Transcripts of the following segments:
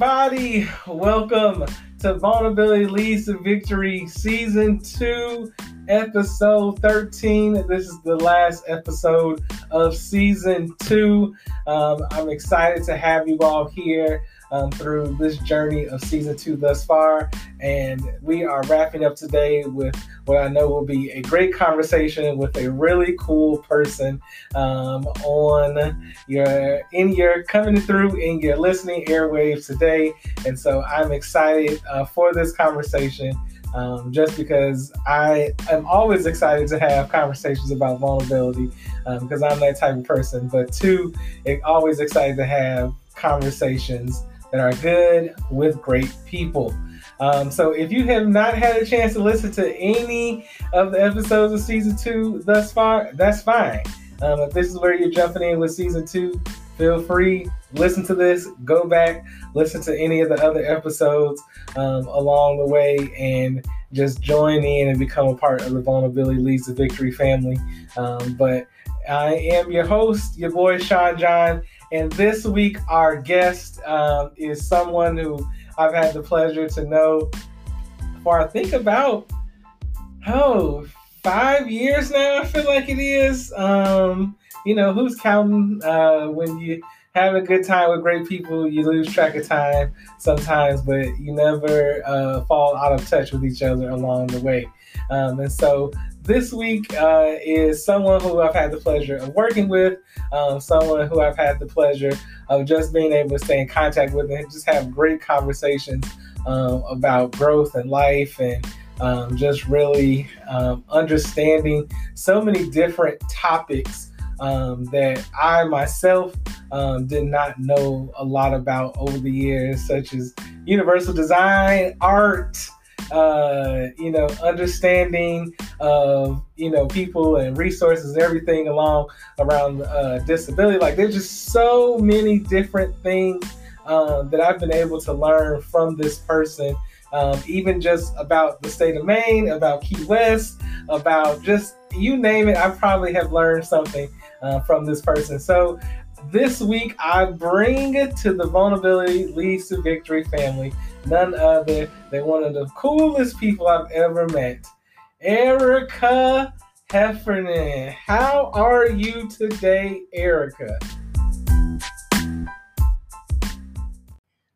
everybody. Welcome to Vulnerability Leads to Victory, Season 2, Episode 13. This is the last episode of Season 2. I'm excited to have you all here through this journey of Season 2 thus far. And we are wrapping up today with what I know will be a great conversation with a really cool person in your coming through in your listening airwaves today. And so I'm excited for this conversation just because I am always excited to have conversations about vulnerability because I'm that type of person. But two, always excited to have conversations that are good with great people. So if you have not had a chance to listen to any of the episodes of Season 2 thus far, that's fine. If this is where you're jumping in with Season 2, feel free, listen to this, go back, listen to any of the other episodes along the way, and just join in and become a part of the Vulnerability Leads to Victory family. But I am your host, your boy, Sean John, and this week our guest is someone who I've had the pleasure to know for I think about 5 years now. I feel like it is. You know, who's counting? When you have a good time with great people, you lose track of time sometimes, but you never fall out of touch with each other along the way. And so this week is someone who I've had the pleasure of working with, someone who I've had the pleasure of just being able to stay in contact with and just have great conversations about growth and life and just really understanding so many different topics that I myself did not know a lot about over the years, such as universal design, art, understanding of, people and resources, everything around disability. Like, there's just so many different things that I've been able to learn from this person, even just about the state of Maine, about Key West, about just, you name it, I probably have learned something from this person. So this week, I bring it to the Vulnerability Leads to Victory family none other than one of the coolest people I've ever met, Erica Heffernan. How are you today, Erica?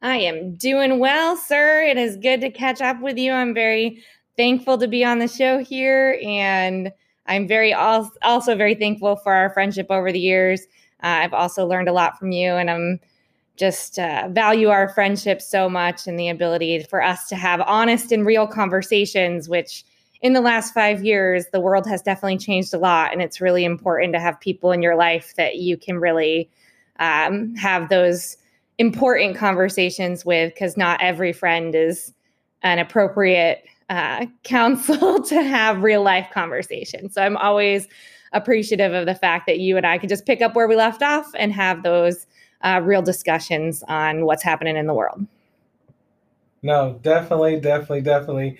I am doing well, sir. It is good to catch up with you. I'm very thankful to be on the show here, and I'm also very thankful for our friendship over the years. I've also learned a lot from you, and I'm just value our friendship so much and the ability for us to have honest and real conversations, which in the last 5 years, the world has definitely changed a lot. And it's really important to have people in your life that you can really have those important conversations with, because not every friend is an appropriate counsel to have real life conversations. So I'm always appreciative of the fact that you and I can just pick up where we left off and have those real discussions on what's happening in the world. No, definitely. You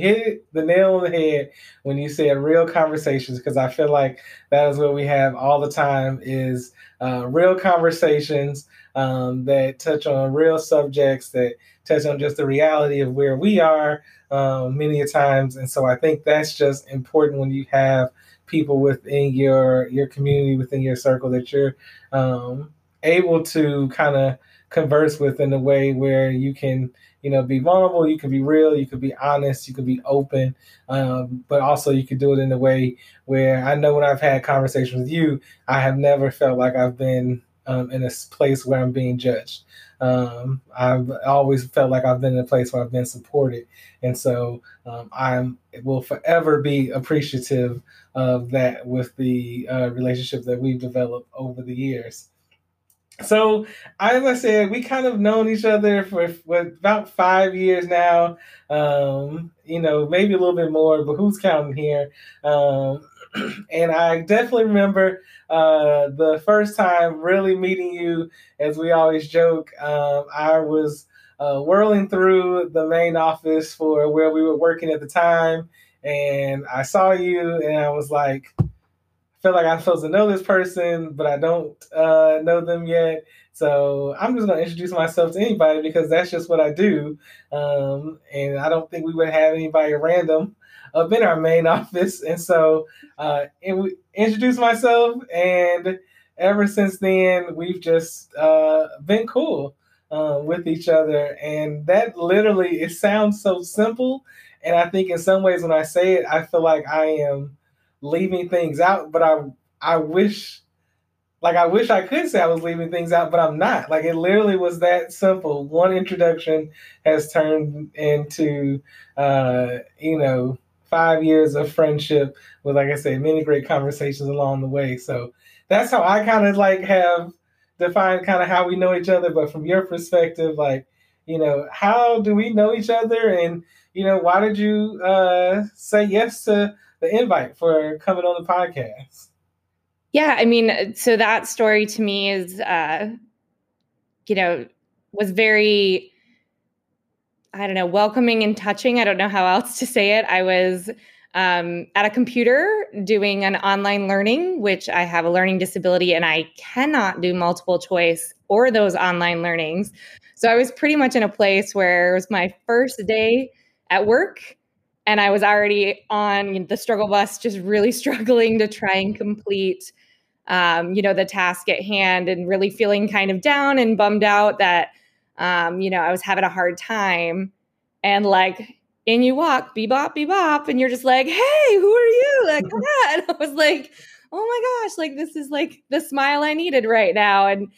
hit the nail on the head when you said real conversations, because I feel like that is what we have all the time is real conversations that touch on real subjects, that touch on just the reality of where we are many a times. And so I think that's just important when you have people within your community, within your circle, that you're able to kind of converse with in a way where you can, be vulnerable, you can be real, you can be honest, you can be open, but also you can do it in a way where I know when I've had conversations with you, I have never felt like I've been in a place where I'm being judged. I've always felt like I've been in a place where I've been supported. And so I will forever be appreciative of that with the relationship that we've developed over the years. So, as I said, we kind of known each other for about 5 years now, maybe a little bit more, but who's counting here? And I definitely remember the first time really meeting you, as we always joke. I was whirling through the main office for where we were working at the time, and I saw you, and I was like, feel like I'm supposed to know this person, but I don't know them yet. So I'm just going to introduce myself to anybody because that's just what I do. And I don't think we would have anybody random up in our main office. And so introduce myself. And ever since then, we've just been cool with each other. And that literally, it sounds so simple. And I think in some ways when I say it, I feel like I am leaving things out, but I wish I could say I was leaving things out, but I'm not. Like, it literally was that simple. One introduction has turned into 5 years of friendship with, like I said, many great conversations along the way. So that's how I kind of like have defined kind of how we know each other. But from your perspective, like, you know, how do we know each other? And, you know, why did you say yes to the invite for coming on the podcast? Yeah, I mean, so that story to me is, was very, welcoming and touching. I don't know how else to say it. I was at a computer doing an online learning, which I have a learning disability and I cannot do multiple choice or those online learnings. So I was pretty much in a place where it was my first day at work. And I was already on the struggle bus, just really struggling to try and complete, the task at hand and really feeling kind of down and bummed out that, I was having a hard time. And like, in you walk, bebop, bebop. And you're just like, hey, who are you? Like, ah. And I was like, oh my gosh, like, this is like the smile I needed right now. And,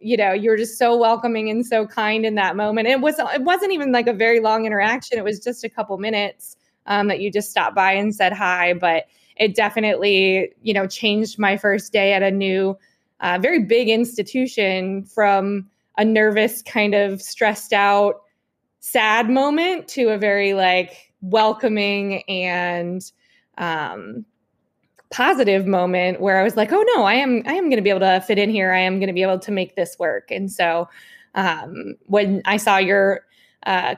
you were just so welcoming and so kind in that moment. It wasn't even like a very long interaction. It was just a couple minutes that you just stopped by and said hi. But it definitely, changed my first day at a new, very big institution from a nervous, kind of stressed out, sad moment to a very like welcoming and positive moment where I was like, oh no, I am going to be able to fit in here. I am going to be able to make this work. And so when I saw your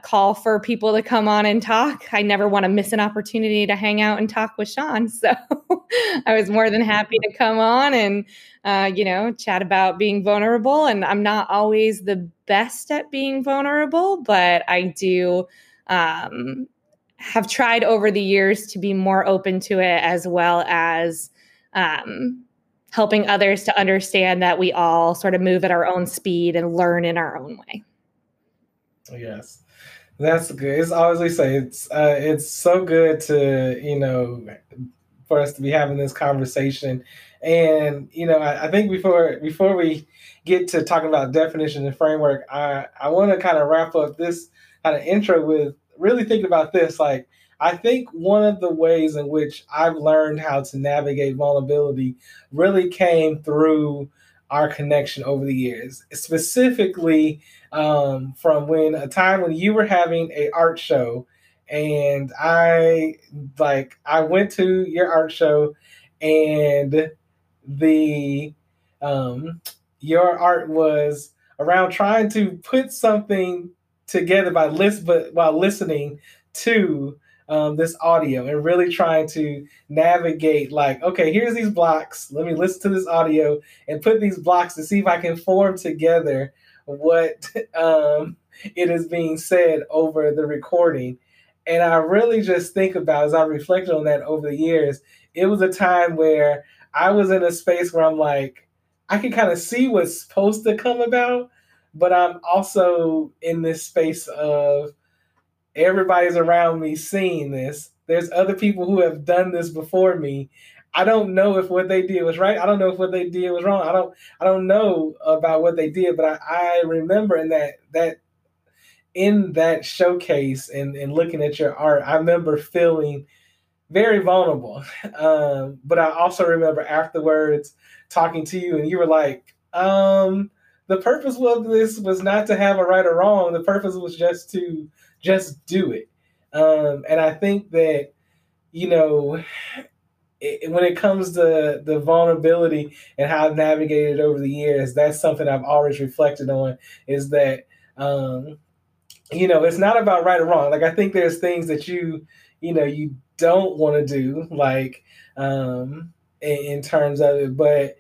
call for people to come on and talk, I never want to miss an opportunity to hang out and talk with Sean. So I was more than happy to come on and, chat about being vulnerable. And I'm not always the best at being vulnerable, but I do, have tried over the years to be more open to it, as well as helping others to understand that we all sort of move at our own speed and learn in our own way. Yes, that's good. It's always, we say, it's so good to, for us to be having this conversation. And, I think before we get to talking about definition and framework, I want to kind of wrap up this kind of intro with really thinking about this. Like, I think one of the ways in which I've learned how to navigate vulnerability really came through our connection over the years, specifically from a time when you were having an art show, and I went to your art show, and your art was around trying to put something together while listening to this audio, and really trying to navigate like, okay, here's these blocks. Let me listen to this audio and put these blocks to see if I can form together what it is being said over the recording. And I really just think about, as I reflected on that over the years, it was a time where I was in a space where I'm like, I can kind of see what's supposed to come about, but I'm also in this space of everybody's around me seeing this. There's other people who have done this before me. I don't know if what they did was right. I don't know if what they did was wrong. I don't know about what they did, but I remember in that showcase and looking at your art, I remember feeling very vulnerable. But I also remember afterwards talking to you, and you were like, the purpose of this was not to have a right or wrong. The purpose was just to do it. And I think that, when it comes to the vulnerability and how I've navigated it over the years, that's something I've always reflected on, is that, it's not about right or wrong. Like, I think there's things that you don't want to do, like, in terms of it, but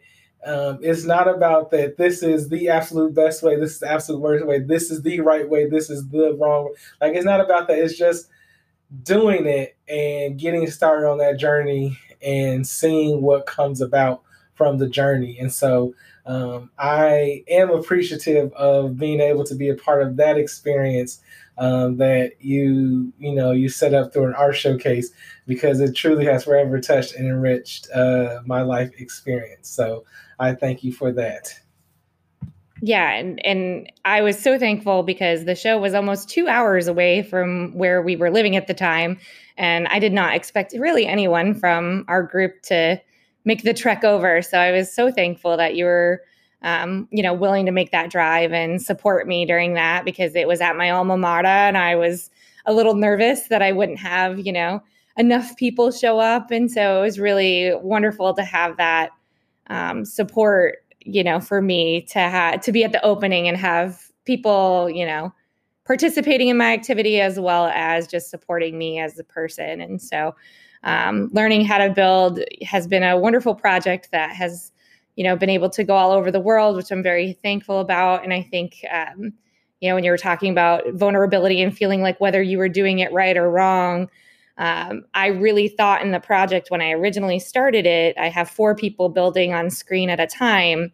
it's not about that this is the absolute best way, this is the absolute worst way, this is the right way, this is the wrong way. Like, it's not about that. It's just doing it and getting started on that journey and seeing what comes about from the journey. And so I am appreciative of being able to be a part of that experience that you set up through an art showcase, because it truly has forever touched and enriched my life experience. So I thank you for that. Yeah. And I was so thankful because the show was almost 2 hours away from where we were living at the time. And I did not expect really anyone from our group to make the trek over. So I was so thankful that you were, willing to make that drive and support me during that, because it was at my alma mater and I was a little nervous that I wouldn't have, enough people show up. And so it was really wonderful to have that support, for me to be at the opening and have people, participating in my activity as well as just supporting me as a person. And so learning how to build has been a wonderful project that has, been able to go all over the world, which I'm very thankful about. And I think, when you were talking about vulnerability and feeling like whether you were doing it right or wrong, I really thought in the project when I originally started it, I have 4 people building on screen at a time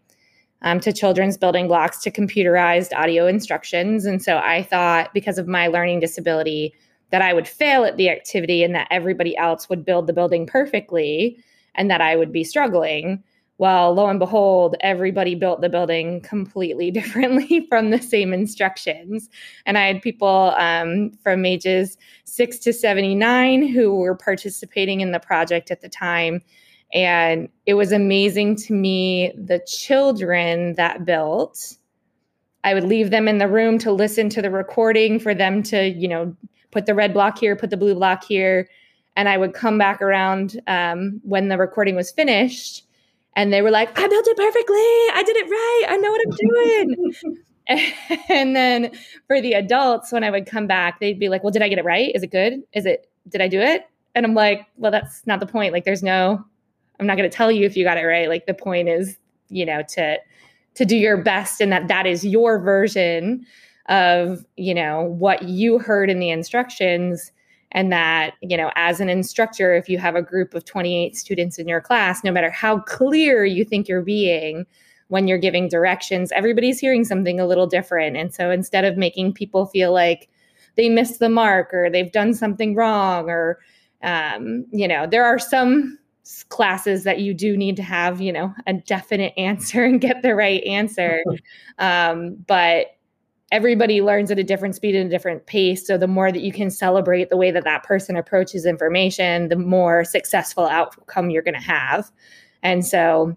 to children's building blocks to computerized audio instructions. And so I thought, because of my learning disability, that I would fail at the activity and that everybody else would build the building perfectly and that I would be struggling. Well, lo and behold, everybody built the building completely differently from the same instructions. And I had people from ages 6 to 79 who were participating in the project at the time. And it was amazing to me, the children that built. I would leave them in the room to listen to the recording for them to, put the red block here, put the blue block here. And I would come back around when the recording was finished. And they were like, I built it perfectly. I did it right. I know what I'm doing. And then for the adults, when I would come back, they'd be like, well, did I get it right? Is it good? Did I do it? And I'm like, well, that's not the point. Like, I'm not going to tell you if you got it right. Like, the point is, to do your best, and that is your version of, what you heard in the instructions. And that, as an instructor, if you have a group of 28 students in your class, no matter how clear you think you're being when you're giving directions, everybody's hearing something a little different. And so instead of making people feel like they missed the mark or they've done something wrong, or, there are some classes that you do need to have, a definite answer and get the right answer. But everybody learns at a different speed and a different pace. So the more that you can celebrate the way that person approaches information, the more successful outcome you're going to have. And so,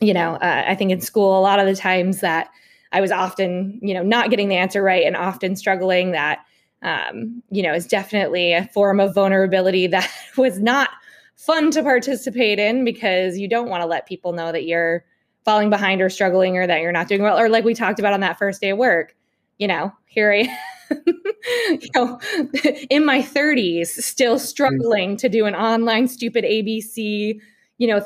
I think in school, a lot of the times that I was often, not getting the answer right and often struggling, that, is definitely a form of vulnerability that was not fun to participate in, because you don't want to let people know that you're falling behind or struggling or that you're not doing well. Or like we talked about on that first day of work, here I am, in my 30s, still struggling to do an online stupid ABC,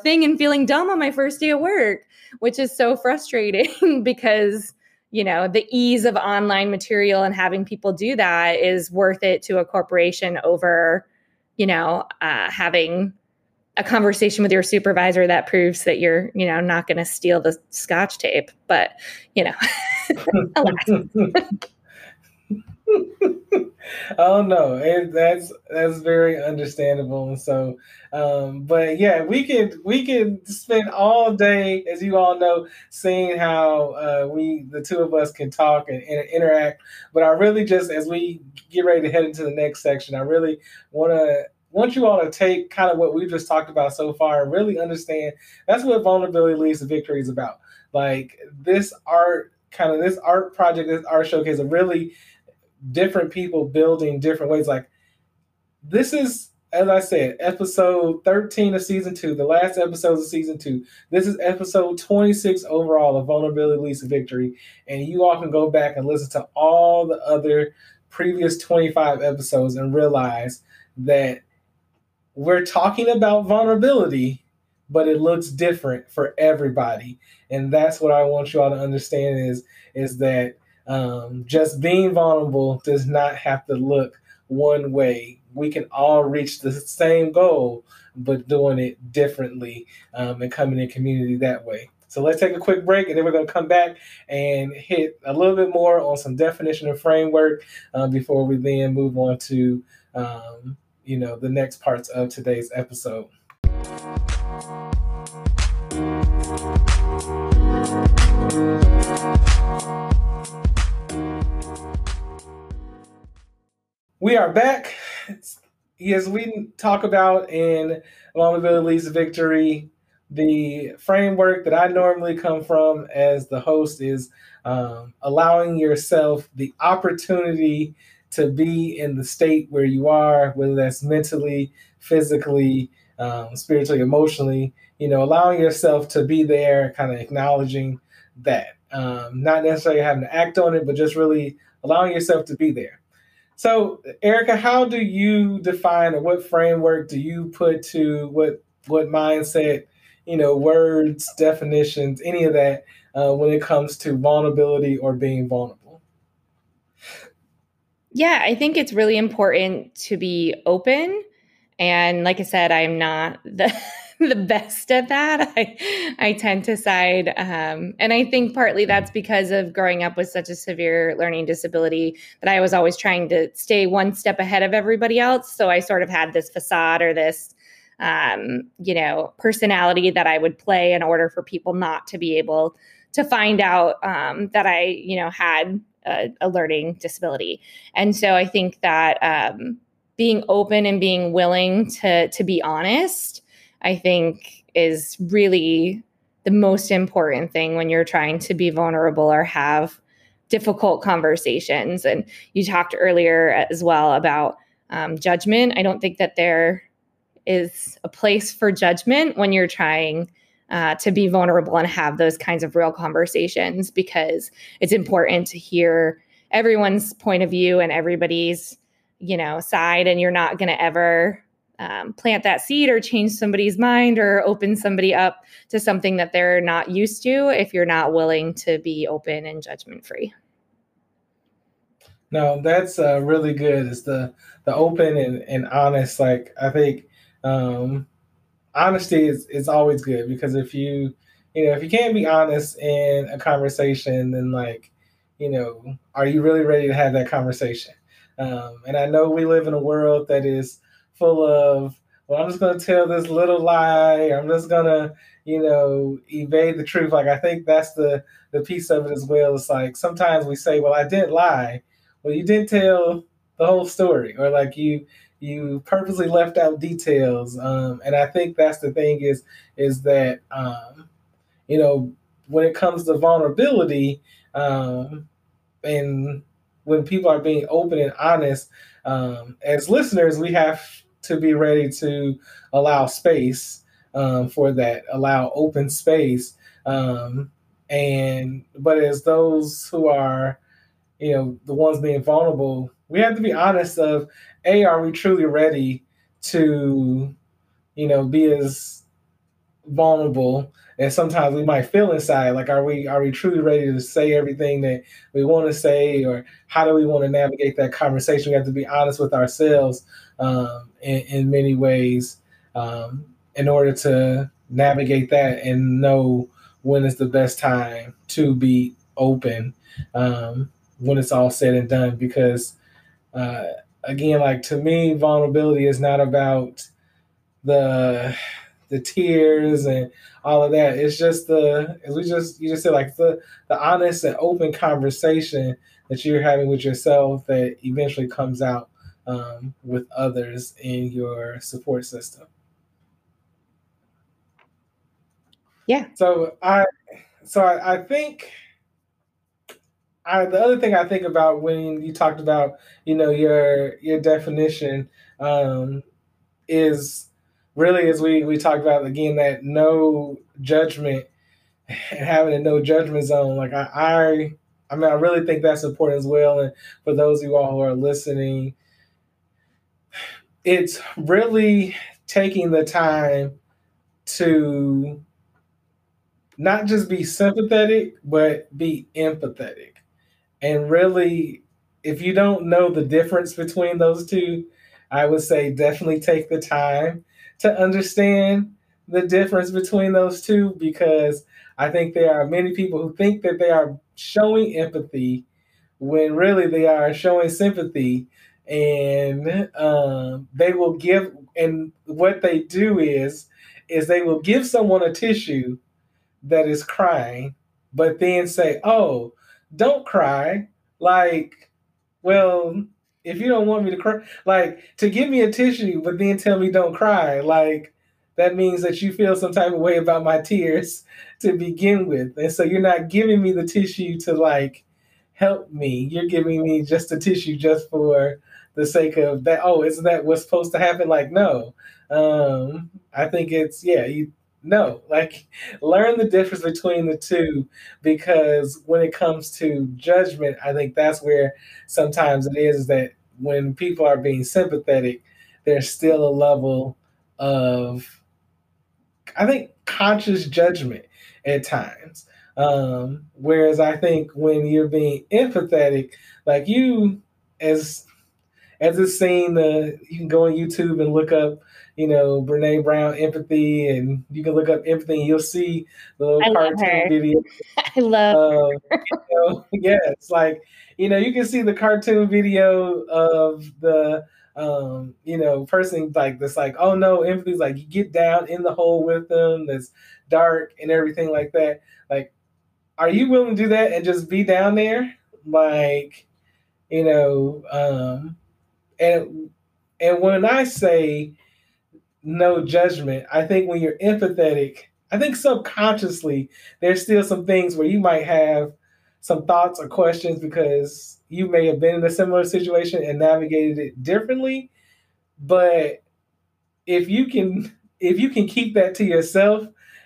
thing and feeling dumb on my first day of work, which is so frustrating because, the ease of online material and having people do that is worth it to a corporation over, having a conversation with your supervisor that proves that you're, not going to steal the Scotch tape, but, Oh no, that's very understandable. And so, but yeah, we could spend all day, as you all know, seeing how the two of us can talk and interact. But I really just, as we get ready to head into the next section, I really want you all to take kind of what we've just talked about so far and really understand that's what Vulnerability Leads to Victory is about. Like, this art project, this art showcase of really different people building different ways. Like, this is, as I said, episode 13 of season 2, the last episodes of season 2. This is episode 26 overall of Vulnerability Leads to Victory. And you all can go back and listen to all the other previous 25 episodes and realize that we're talking about vulnerability, but it looks different for everybody. And that's what I want you all to understand is that just being vulnerable does not have to look one way. We can all reach the same goal, but doing it differently and coming in community that way. So let's take a quick break, and then we're going to come back and hit a little bit more on some definition and framework before we then move on to the next parts of today's episode. We are back. Yes, we talk about in Vulnerability Leads to Victory, the framework that I normally come from as the host is allowing yourself the opportunity to be in the state where you are, whether that's mentally, physically, spiritually, emotionally, allowing yourself to be there, kind of acknowledging that. Not necessarily having to act on it, but just really allowing yourself to be there. So, Erica, how do you define, or what framework do you put to what mindset, words, definitions, any of that when it comes to vulnerability or being vulnerable? Yeah, I think it's really important to be open. And like I said, I'm not the best at that. I tend to side. And I think partly that's because of growing up with such a severe learning disability that I was always trying to stay one step ahead of everybody else. So I sort of had this facade or this, personality that I would play in order for people not to be able to find out that I, had a learning disability. And so I think that being open and being willing to be honest, I think is really the most important thing when you're trying to be vulnerable or have difficult conversations. And you talked earlier as well about judgment. I don't think that there is a place for judgment when you're trying to be vulnerable and have those kinds of real conversations, because it's important to hear everyone's point of view and everybody's, side, and you're not going to ever plant that seed or change somebody's mind or open somebody up to something that they're not used to if you're not willing to be open and judgment free. No, that's really good. It's the open and honest. Like, I think honesty is always good, because if you can't be honest in a conversation, then are you really ready to have that conversation? And I know we live in a world that is full of, well, I'm just going to tell this little lie. I'm just going to, evade the truth. Like, I think that's the piece of it as well. It's like, sometimes we say, well, I didn't lie. Well, you didn't tell the whole story, or like you purposely left out details. And I think that's the thing is that, when it comes to vulnerability, and when people are being open and honest, as listeners, we have to be ready to allow space for that, allow open space. But as those who are, the ones being vulnerable, we have to be honest of, A, are we truly ready to, be as vulnerable as sometimes we might feel inside? Like, are we truly ready to say everything that we want to say, or how do we want to navigate that conversation? We have to be honest with ourselves in many ways in order to navigate that and know when is the best time to be open when it's all said and done. Because again, like, to me, vulnerability is not about the tears and all of that. It's just you just said, like, the honest and open conversation that you're having with yourself that eventually comes out with others in your support system. Yeah. So I think the other thing I think about when you talked about, your definition is really, as we talked about, again, that no judgment and having a no judgment zone. Like, I really think that's important as well. And for those of you all who are listening, it's really taking the time to not just be sympathetic, but be empathetic. And really, if you don't know the difference between those two, I would say definitely take the time to understand the difference between those two, because I think there are many people who think that they are showing empathy when really they are showing sympathy. And they will give, and what they do is they will give someone a tissue that is crying, but then say, oh, don't cry. Like, well, if you don't want me to cry, like, to give me a tissue, but then tell me don't cry. Like, that means that you feel some type of way about my tears to begin with. And so you're not giving me the tissue to, like, help me. You're giving me just a tissue just for the sake of that. Oh, isn't that what's supposed to happen? Like, no. I think it's, yeah, you know, like, learn the difference between the two, because when it comes to judgment, I think that's where sometimes it is that when people are being sympathetic, there's still a level of, I think, conscious judgment at times. Whereas I think when you're being empathetic, like you, as it's seen, you can go on YouTube and look up, you know, Brene Brown empathy, and you can look up empathy and you'll see the little cartoon video. I love her. You know, yeah, it's like, you know, you can see the cartoon video of the, you know, person like this, like, oh no, empathy's like you get down in the hole with them, that's dark and everything like that. Like, are you willing to do that and just be down there? Like, you know, and when I say no judgment, I think when you're empathetic, I think subconsciously there's still some things where you might have some thoughts or questions because you may have been in a similar situation and navigated it differently. But if you can keep that to yourself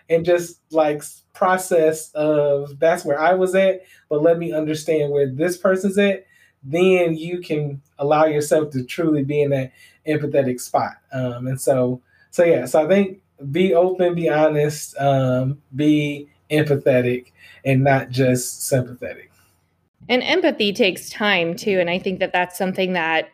and just like process of that's where I was at, but let me understand where this person's at, then you can allow yourself to truly be in that empathetic spot. So I think be open, be honest, be empathetic and not just sympathetic. And empathy takes time too. And I think that that's something that,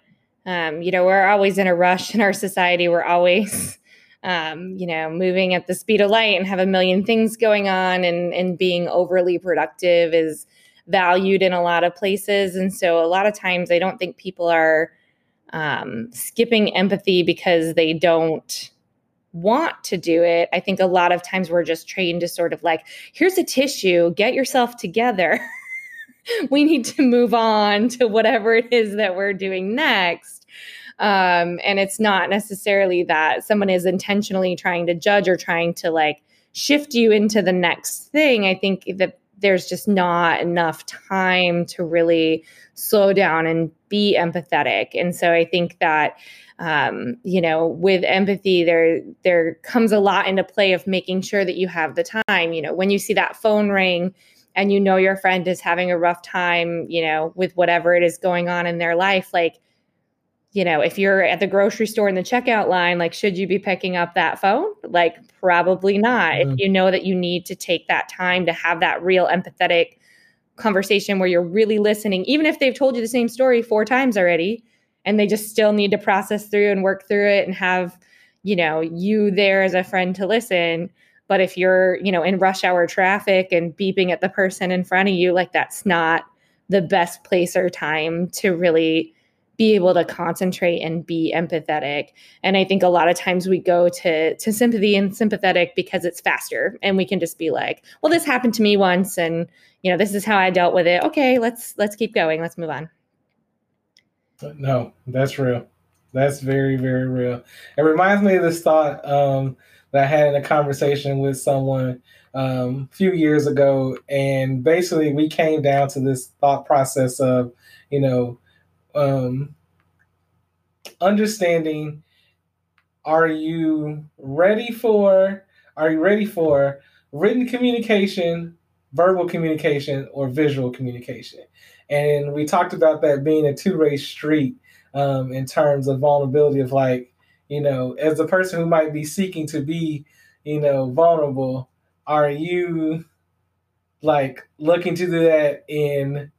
you know, we're always in a rush in our society. We're always, you know, moving at the speed of light and have a million things going on, and being overly productive is valued in a lot of places. And so a lot of times I don't think people are skipping empathy because they don't want to do it. I think a lot of times we're just trained to sort of like, here's a tissue, get yourself together. We need to move on to whatever it is that we're doing next. And it's not necessarily that someone is intentionally trying to judge or trying to like shift you into the next thing. I think that there's just not enough time to really slow down and be empathetic. And so I think that, you know, with empathy, there comes a lot into play of making sure that you have the time. You know, when you see that phone ring, and you know your friend is having a rough time, you know, with whatever it is going on in their life. Like, you know, if you're at the grocery store in the checkout line, like, should you be picking up that phone? Like, probably not. Mm-hmm. If you know that you need to take that time to have that real empathetic conversation where you're really listening, even if they've told you the same story 4 times already, and they just still need to process through and work through it and have, you know, you there as a friend to listen. But if you're, you know, in rush hour traffic and beeping at the person in front of you, like, that's not the best place or time to really be able to concentrate and be empathetic. And I think a lot of times we go to sympathy and sympathetic because it's faster and we can just be like, well, this happened to me once and, you know, this is how I dealt with it. Okay, let's keep going. Let's move on. No, that's real. That's very, very real. It reminds me of this thought, that I had in a conversation with someone a few years ago. And basically we came down to this thought process of, you know, understanding, are you ready for written communication, verbal communication, or visual communication? And we talked about that being a two-way street in terms of vulnerability of like, you know, as a person who might be seeking to be, vulnerable, are you like looking to do that in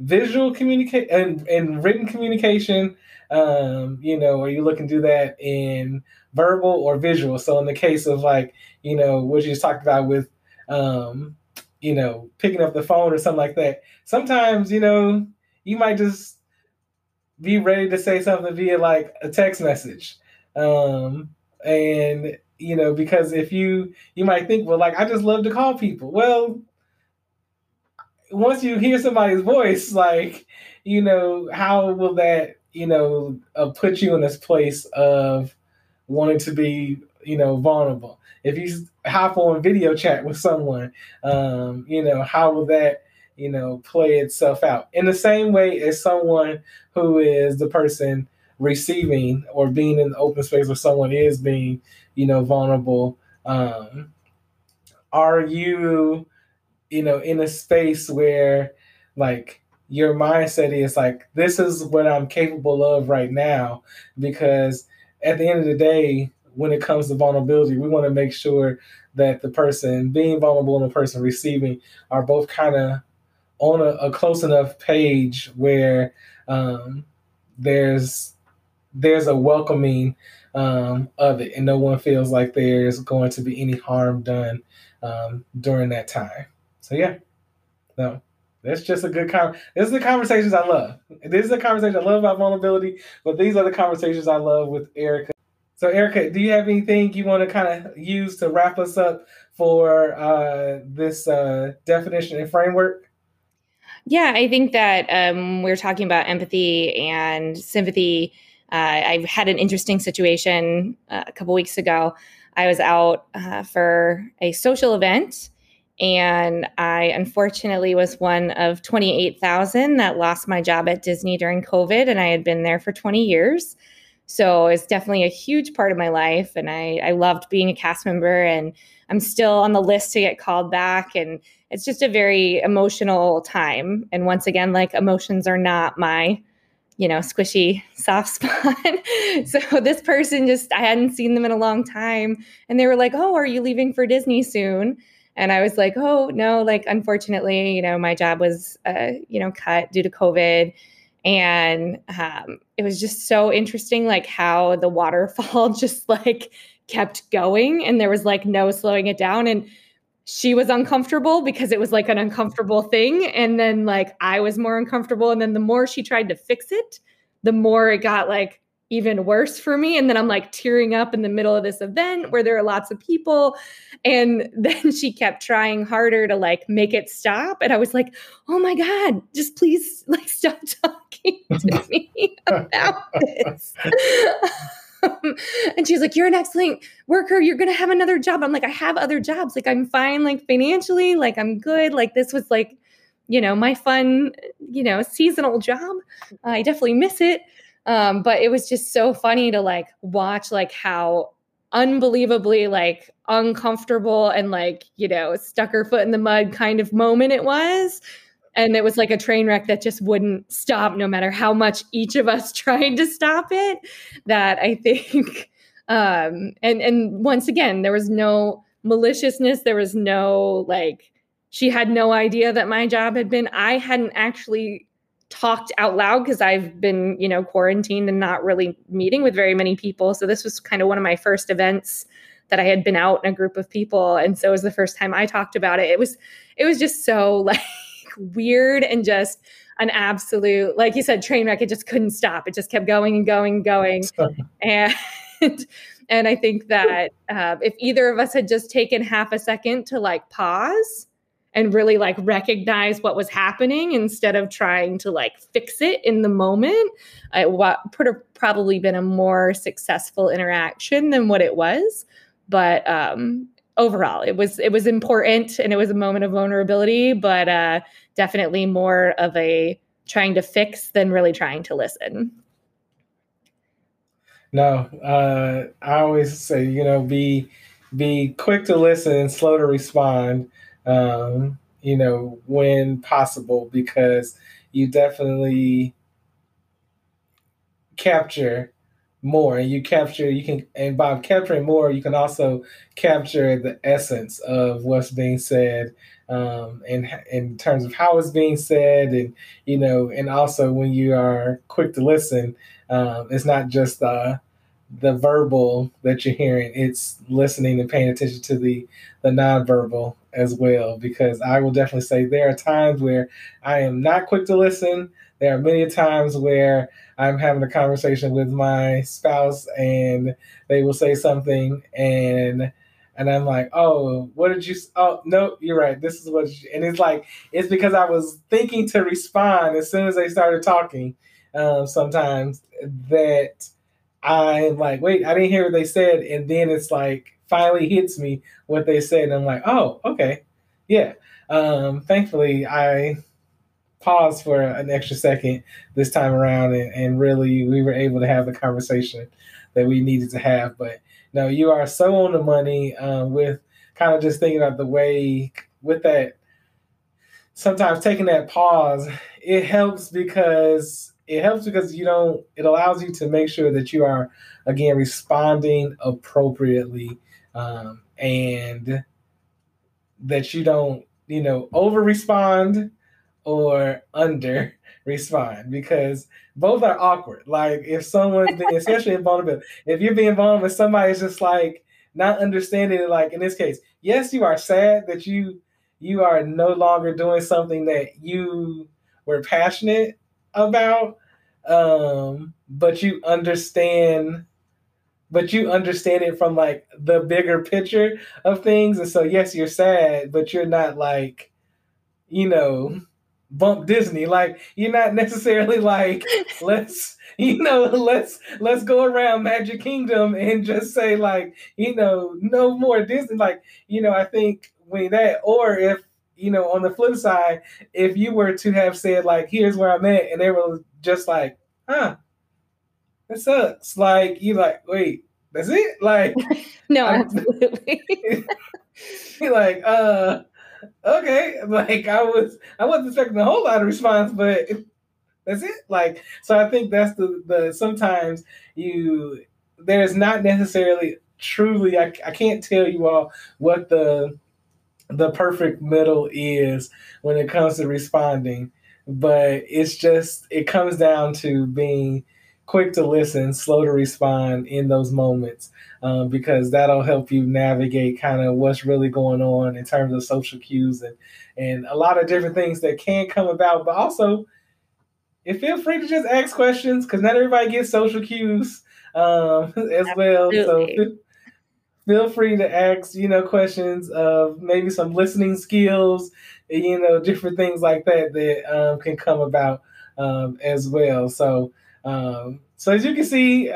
visual communication and written communication? Are you looking to do that in verbal or visual? So in the case of what you just talked about with, picking up the phone or something like that, sometimes, you might just be ready to say something via like a text message. Because if you might think, well, I just love to call people. Well, once you hear somebody's voice, how will that, put you in this place of wanting to be, vulnerable? If you hop on video chat with someone, how will that, play itself out? In the same way as someone who is the person receiving or being in the open space where someone is being, vulnerable, are you, in a space where your mindset is this is what I'm capable of right now? Because at the end of the day, when it comes to vulnerability, we want to make sure that the person being vulnerable and the person receiving are both kind of on a close enough page where there's a welcoming of it, and no one feels like there's going to be any harm done during that time. So yeah, no, that's just a good this is the conversations I love. This is the conversation I love about vulnerability, but these are the conversations I love with Erica. So Erica, do you have anything you want to kind of use to wrap us up for this definition and framework? Yeah, I think that we're talking about empathy and sympathy. I had an interesting situation a couple weeks ago. I was out for a social event, and I unfortunately was one of 28,000 that lost my job at Disney during COVID, and I had been there for 20 years. So it's definitely a huge part of my life, and I loved being a cast member, and I'm still on the list to get called back, and it's just a very emotional time. And once again, emotions are not my, squishy soft spot. So this person I hadn't seen them in a long time, and they were like, "Oh, are you leaving for Disney soon?" And I was like, "Oh, no, unfortunately, my job was, cut due to COVID." And it was just so interesting, how the waterfall just kept going, and there was no slowing it down. And she was uncomfortable because it was an uncomfortable thing. And then I was more uncomfortable. And then the more she tried to fix it, the more it got even worse for me. And then I'm tearing up in the middle of this event where there are lots of people. And then she kept trying harder to make it stop. And I was like, "Oh my God, just please stop talking to me about this." And she's like, "You're an excellent worker. You're going to have another job." I'm like, "I have other jobs. I'm fine, financially, I'm good. This was my fun, seasonal job. I definitely miss it." But it was just so funny to watch how unbelievably uncomfortable and stuck her foot in the mud kind of moment it was. And it was a train wreck that just wouldn't stop no matter how much each of us tried to stop it. That I think, and once again, there was no maliciousness. There was no, she had no idea that my job had been, I hadn't actually talked out loud because I've been, quarantined and not really meeting with very many people. So this was kind of one of my first events that I had been out in a group of people. And so it was the first time I talked about it. It was just so weird and just an absolute, like you said, train wreck. It just couldn't stop. It just kept going and going and going. And I think that if either of us had just taken half a second to pause and really recognize what was happening instead of trying to fix it in the moment, it would have probably been a more successful interaction than what it was. But overall, it was important, and it was a moment of vulnerability, but definitely more of a trying to fix than really trying to listen. No, I always say, be quick to listen and slow to respond. When possible, because you definitely capture more, and by capturing more, you can also capture the essence of what's being said, in terms of how it's being said, and and also when you are quick to listen, it's not just the verbal that you're hearing; it's listening and paying attention to the nonverbal as well. Because I will definitely say there are times where I am not quick to listen. There are many times where I'm having a conversation with my spouse and they will say something and I'm like, oh, what did you? Oh, no, you're right. This is what. And it's like, it's because I was thinking to respond as soon as they started talking. Sometimes that I'm like, wait, I didn't hear what they said. And then it's like finally hits me what they said. And I'm like, oh, okay. Yeah. Thankfully, I pause for an extra second this time around, and really we were able to have the conversation that we needed to have. But no, you are so on the money with kind of just thinking about the way with that. Sometimes taking that pause, it helps because it allows you to make sure that you are, again, responding appropriately, and that you don't, over respond or under respond, because both are awkward. Like if someone's being, especially in vulnerability, if you're being vulnerable, somebody's just like not understanding it. Like in this case, yes, you are sad that you are no longer doing something that you were passionate about, but you understand it from like the bigger picture of things. And so yes, you're sad, but you're not like, bump Disney. Like you're not necessarily like, let's go around Magic Kingdom and just say like, no more Disney. Like, I think when that, or if, on the flip side, if you were to have said like, here's where I'm at, and they were just like, huh, that sucks. Like, you like, wait, that's it? Like, no, absolutely. You're like, okay, like I wasn't expecting a whole lot of response, but that's it. Like, so I think that's the sometimes there's not necessarily truly, I can't tell you all what the perfect middle is when it comes to responding, but it's just, it comes down to being quick to listen, slow to respond in those moments, because that'll help you navigate kind of what's really going on in terms of social cues and a lot of different things that can come about. But also, feel free to just ask questions, because not everybody gets social cues as well. So feel free to ask, questions of maybe some listening skills, different things like that can come about as well. So as you can see,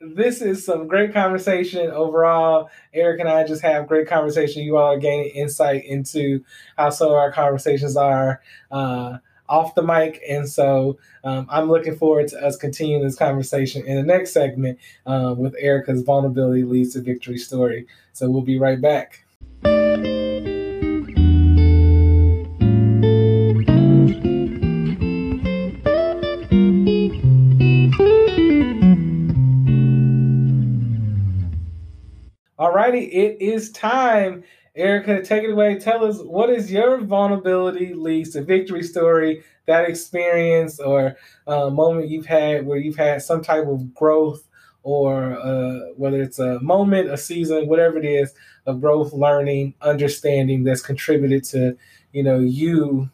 this is some great conversation overall. Eric and I just have great conversation. You all are gaining insight into how some of our conversations are off the mic. And so I'm looking forward to us continuing this conversation in the next segment with Erica's Vulnerability Leads to Victory story. So we'll be right back. Alrighty, it is time. Erica, take it away. Tell us, what is your vulnerability leads to victory story, that experience or moment you've had where you've had some type of growth, or whether it's a moment, a season, whatever it is, of growth, learning, understanding that's contributed to, you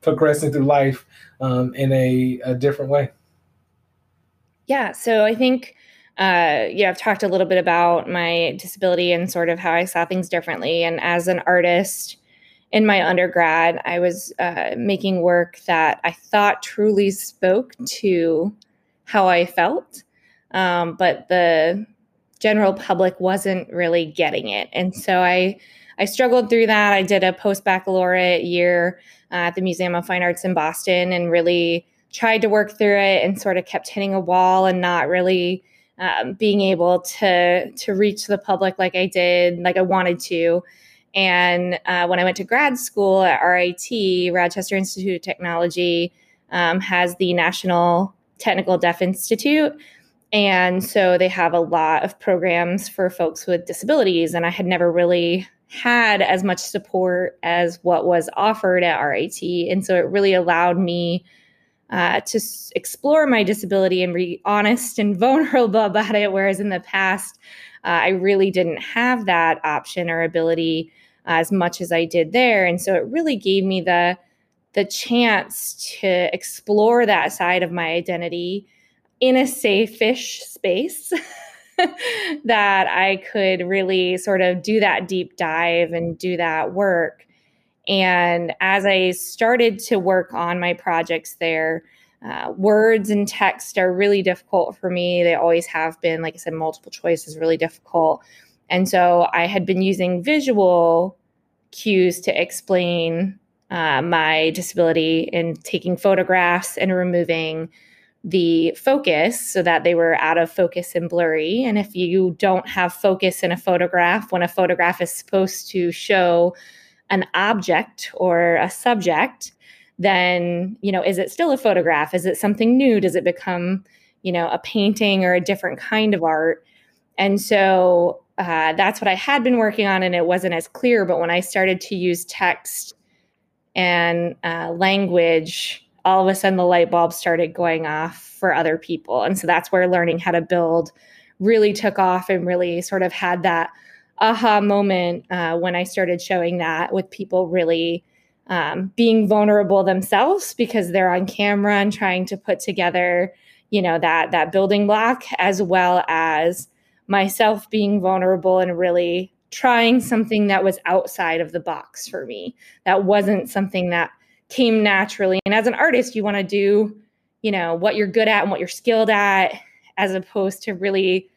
progressing through life in a different way. Yeah, so I think... I've talked a little bit about my disability and sort of how I saw things differently. And as an artist in my undergrad, I was making work that I thought truly spoke to how I felt, but the general public wasn't really getting it. And so I struggled through that. I did a post-baccalaureate year at the Museum of Fine Arts in Boston and really tried to work through it and sort of kept hitting a wall and not really... being able to reach the public like I did, like I wanted to. And when I went to grad school at RIT, Rochester Institute of Technology has the National Technical Deaf Institute, And so they have a lot of programs for folks with disabilities. And I had never really had as much support as what was offered at RIT. And so it really allowed me to explore my disability and be honest and vulnerable about it. Whereas in the past, I really didn't have that option or ability as much as I did there. And so it really gave me the chance to explore that side of my identity in a safe-ish space that I could really sort of do that deep dive and do that work. And as I started to work on my projects there, words and text are really difficult for me. They always have been. Like I said, multiple choice is really difficult. And so I had been using visual cues to explain my disability and taking photographs and removing the focus so that they were out of focus and blurry. And if you don't have focus in a photograph, when a photograph is supposed to show an object or a subject, then, you know, is it still a photograph? Is it something new? Does it become, you know, a painting or a different kind of art? And so that's what I had been working on, and it wasn't as clear. But when I started to use text and language, all of a sudden the light bulb started going off for other people. And so that's where learning how to build really took off and really sort of had that aha moment when I started showing that with people really being vulnerable themselves because they're on camera and trying to put together, you know, that building block, as well as myself being vulnerable and really trying something that was outside of the box for me. That wasn't something that came naturally. And as an artist, you want to do, you know, what you're good at and what you're skilled at, as opposed to really,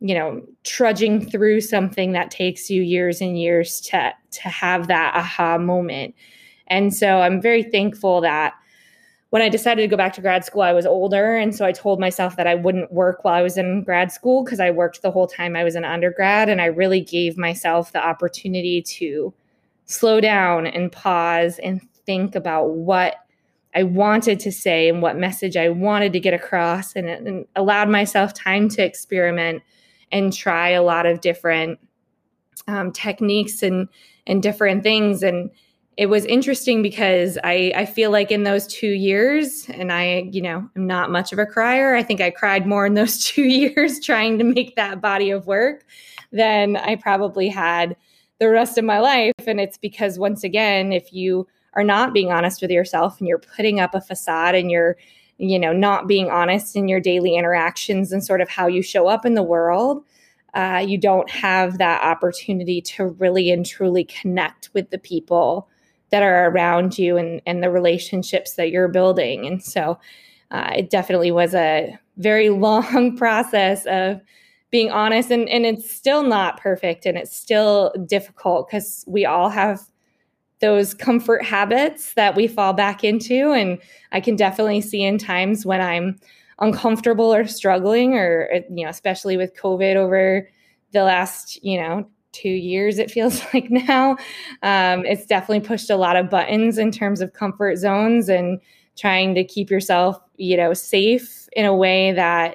you know, trudging through something that takes you years and years to have that aha moment. And so I'm very thankful that when I decided to go back to grad school, I was older. And so I told myself that I wouldn't work while I was in grad school because I worked the whole time I was an undergrad. And I really gave myself the opportunity to slow down and pause and think about what I wanted to say and what message I wanted to get across, and allowed myself time to experiment and try a lot of different techniques and different things. And it was interesting because I feel like in those 2 years, and I, you know, I'm not much of a crier. I think I cried more in those 2 years trying to make that body of work than I probably had the rest of my life. And it's because, once again, if you are not being honest with yourself and you're putting up a facade and you're, you know, not being honest in your daily interactions and sort of how you show up in the world, you don't have that opportunity to really and truly connect with the people that are around you and the relationships that you're building. And so it definitely was a very long process of being honest, and it's still not perfect and it's still difficult because we all have those comfort habits that we fall back into. And I can definitely see in times when I'm uncomfortable or struggling, or, you know, especially with COVID over the last, you know, 2 years, it feels like now, it's definitely pushed a lot of buttons in terms of comfort zones and trying to keep yourself, you know, safe in a way that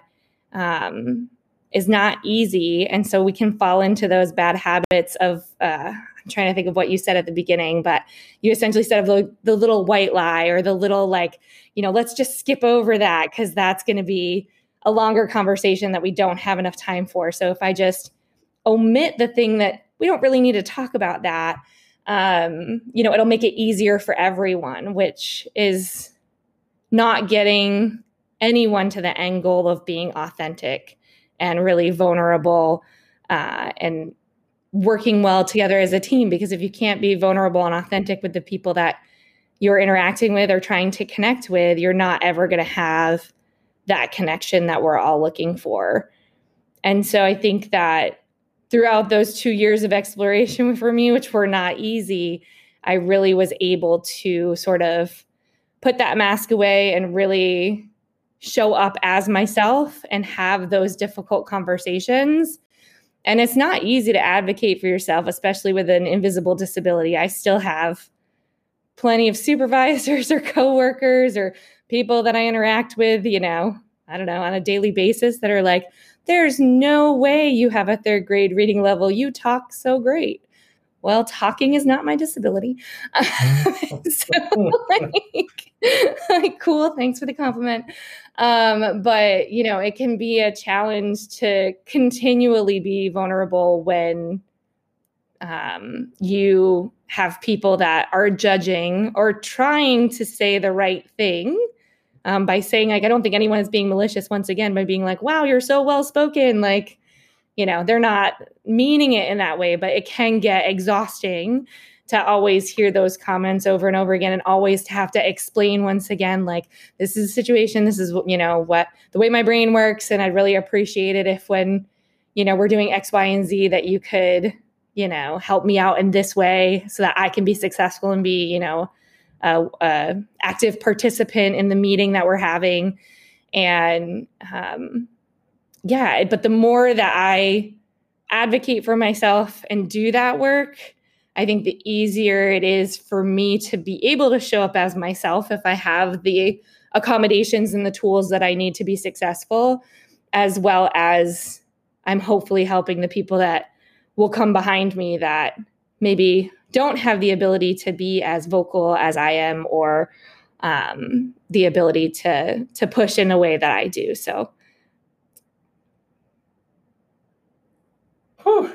is not easy. And so we can fall into those bad habits of, I'm trying to think of what you said at the beginning, but you essentially said of the little white lie, or the little, like, you know, let's just skip over that because that's going to be a longer conversation that we don't have enough time for. So if I just omit the thing that we don't really need to talk about, that, you know, it'll make it easier for everyone, which is not getting anyone to the end goal of being authentic and really vulnerable and working well together as a team. Because if you can't be vulnerable and authentic with the people that you're interacting with or trying to connect with, you're not ever going to have that connection that we're all looking for. And so I think that throughout those 2 years of exploration for me, which were not easy, I really was able to sort of put that mask away and really show up as myself and have those difficult conversations. And it's not easy to advocate for yourself, especially with an invisible disability. I still have plenty of supervisors or coworkers or people that I interact with, you know, I don't know, on a daily basis that are like, there's no way you have a third grade reading level. You talk so great. Well, talking is not my disability. So like, cool, thanks for the compliment. But, you know, it can be a challenge to continually be vulnerable when you have people that are judging or trying to say the right thing. By saying, like, I don't think anyone is being malicious, once again, by being like, wow, you're so well-spoken. Like, you know, they're not meaning it in that way, but it can get exhausting to always hear those comments over and over again and always to have to explain once again, like, this is a situation, this is, you know, what the way my brain works. And I'd really appreciate it if when, you know, we're doing X, Y, and Z that you could, you know, help me out in this way so that I can be successful and be, you know, active participant in the meeting that we're having. And yeah, but the more that I advocate for myself and do that work, I think the easier it is for me to be able to show up as myself if I have the accommodations and the tools that I need to be successful, as well as I'm hopefully helping the people that will come behind me that maybe don't have the ability to be as vocal as I am, or the ability to push in a way that I do. So, whew.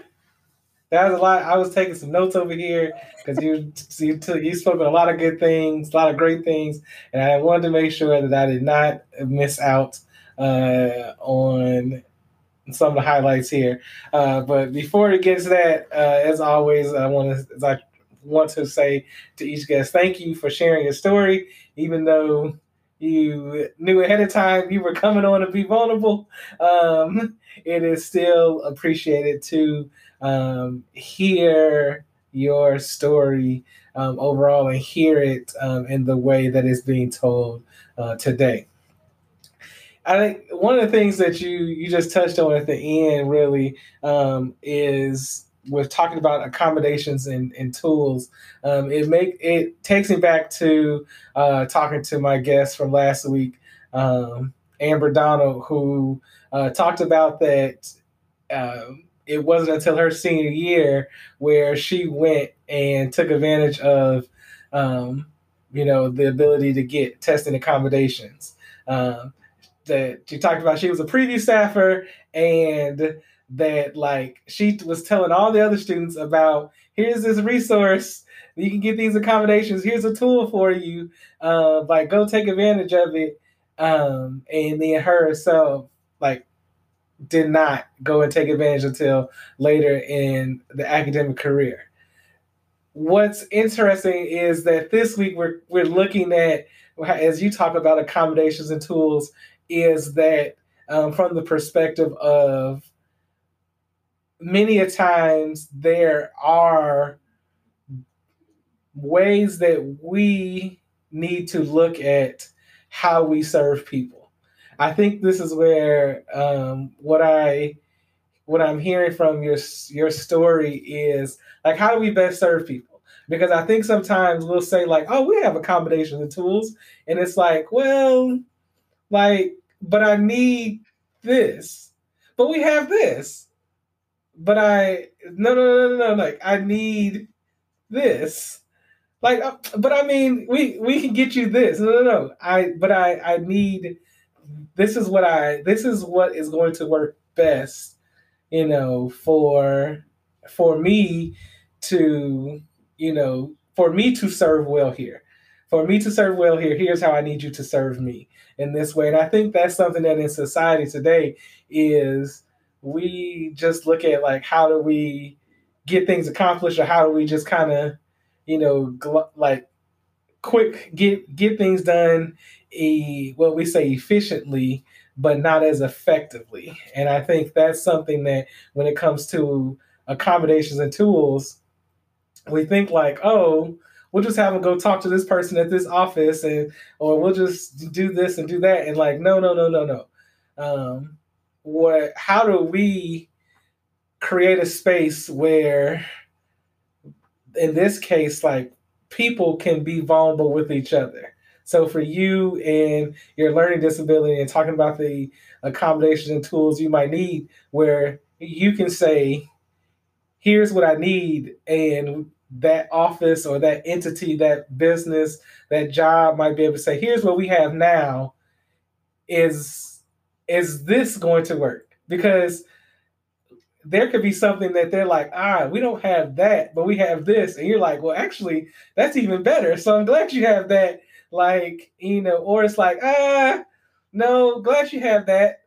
That was a lot. I was taking some notes over here because you spoke a lot of good things, a lot of great things, and I wanted to make sure that I did not miss out on some of the highlights here. But before it gets to that, as always, I want to say to each guest, thank you for sharing your story. Even though you knew ahead of time you were coming on to be vulnerable, it is still appreciated to hear your story overall and hear it in the way that it's being told today. I think one of the things that you just touched on at the end really is with talking about accommodations and tools. It takes me back to talking to my guest from last week, Amber Donald, who talked about that it wasn't until her senior year where she went and took advantage of, you know, the ability to get testing accommodations. That she talked about, she was a preview staffer, and that like she was telling all the other students about, here's this resource, you can get these accommodations, here's a tool for you, like go take advantage of it. And then her herself like did not go and take advantage until later in the academic career. What's interesting is that this week we're looking at, as you talk about accommodations and tools, is that from the perspective of many a times there are ways that we need to look at how we serve people. I think this is where what I'm hearing from your story is like, how do we best serve people? Because I think sometimes we'll say like, oh, we have accommodations and tools, and it's like, well, like, but I need this, but we have this, but no. Like, I need this, like, but I mean, we can get you this. No. I need, this is what is going to work best, you know, for me to, you know, for me to serve well here. For me to serve well here, here's how I need you to serve me in this way. And I think that's something that in society today is we just look at like, how do we get things accomplished, or how do we just kind of, you know, quick, get things done, what we say efficiently, but not as effectively. And I think that's something that when it comes to accommodations and tools, we think like, oh, we'll just have them go talk to this person at this office, or we'll just do this and do that. And like, no. How do we create a space where, in this case, like people can be vulnerable with each other? So for you and your learning disability and talking about the accommodations and tools you might need, where you can say, here's what I need, and that office or that entity, that business, that job might be able to say, here's what we have now. Is this going to work? Because there could be something that they're like, we don't have that, but we have this. And you're like, well, actually, that's even better. So I'm glad you have that. Like, you know, or it's like, no, glad you have that.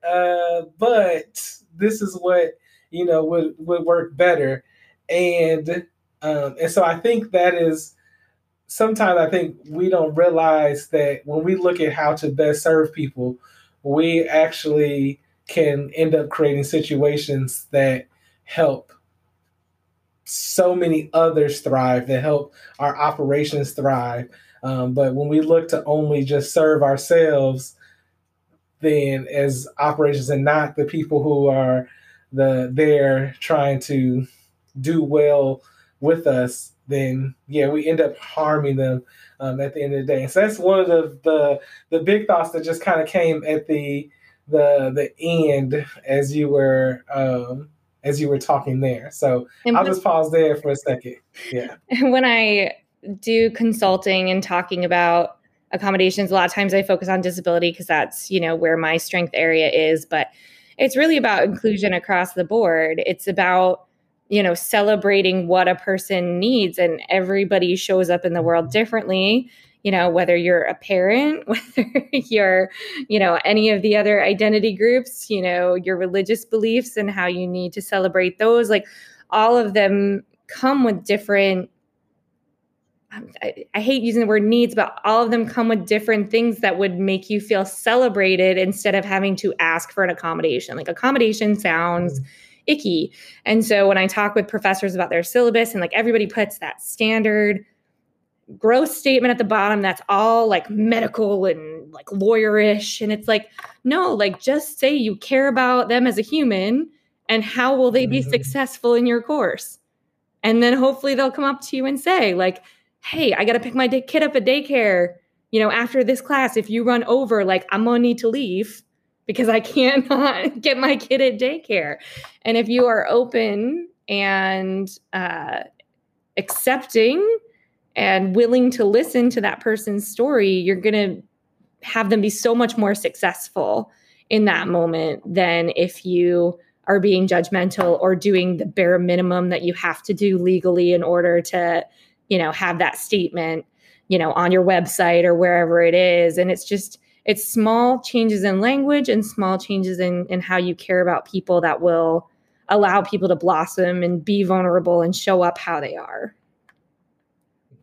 But this is what, you know, would work better. And so I think that is sometimes I think we don't realize that when we look at how to best serve people, we actually can end up creating situations that help so many others thrive, that help our operations thrive. But when we look to only just serve ourselves, then as operations and not the people who are there trying to do well with us, then yeah, we end up harming them at the end of the day. And so that's one of the big thoughts that just kind of came at the end as you were talking there. So I'll just pause there for a second. Yeah. When I do consulting and talking about accommodations, a lot of times I focus on disability because that's, you know, where my strength area is. But it's really about inclusion across the board. It's about, you know, celebrating what a person needs, and everybody shows up in the world differently, you know, whether you're a parent, whether you're, you know, any of the other identity groups, you know, your religious beliefs and how you need to celebrate those, like all of them come with different, I hate using the word needs, but all of them come with different things that would make you feel celebrated instead of having to ask for an accommodation. Like accommodation sounds icky. And so when I talk with professors about their syllabus and like everybody puts that standard gross statement at the bottom, that's all like medical and like lawyerish. And it's like, no, like just say you care about them as a human and how will they be successful in your course? And then hopefully they'll come up to you and say like, hey, I got to pick my kid up at daycare, you know, after this class, if you run over, like I'm going to need to leave because I cannot get my kid at daycare. And if you are open and accepting and willing to listen to that person's story, you're going to have them be so much more successful in that moment than if you are being judgmental or doing the bare minimum that you have to do legally in order to, you know, have that statement, you know, on your website or wherever it is. And it's just, it's small changes in language and small changes in how you care about people that will allow people to blossom and be vulnerable and show up how they are.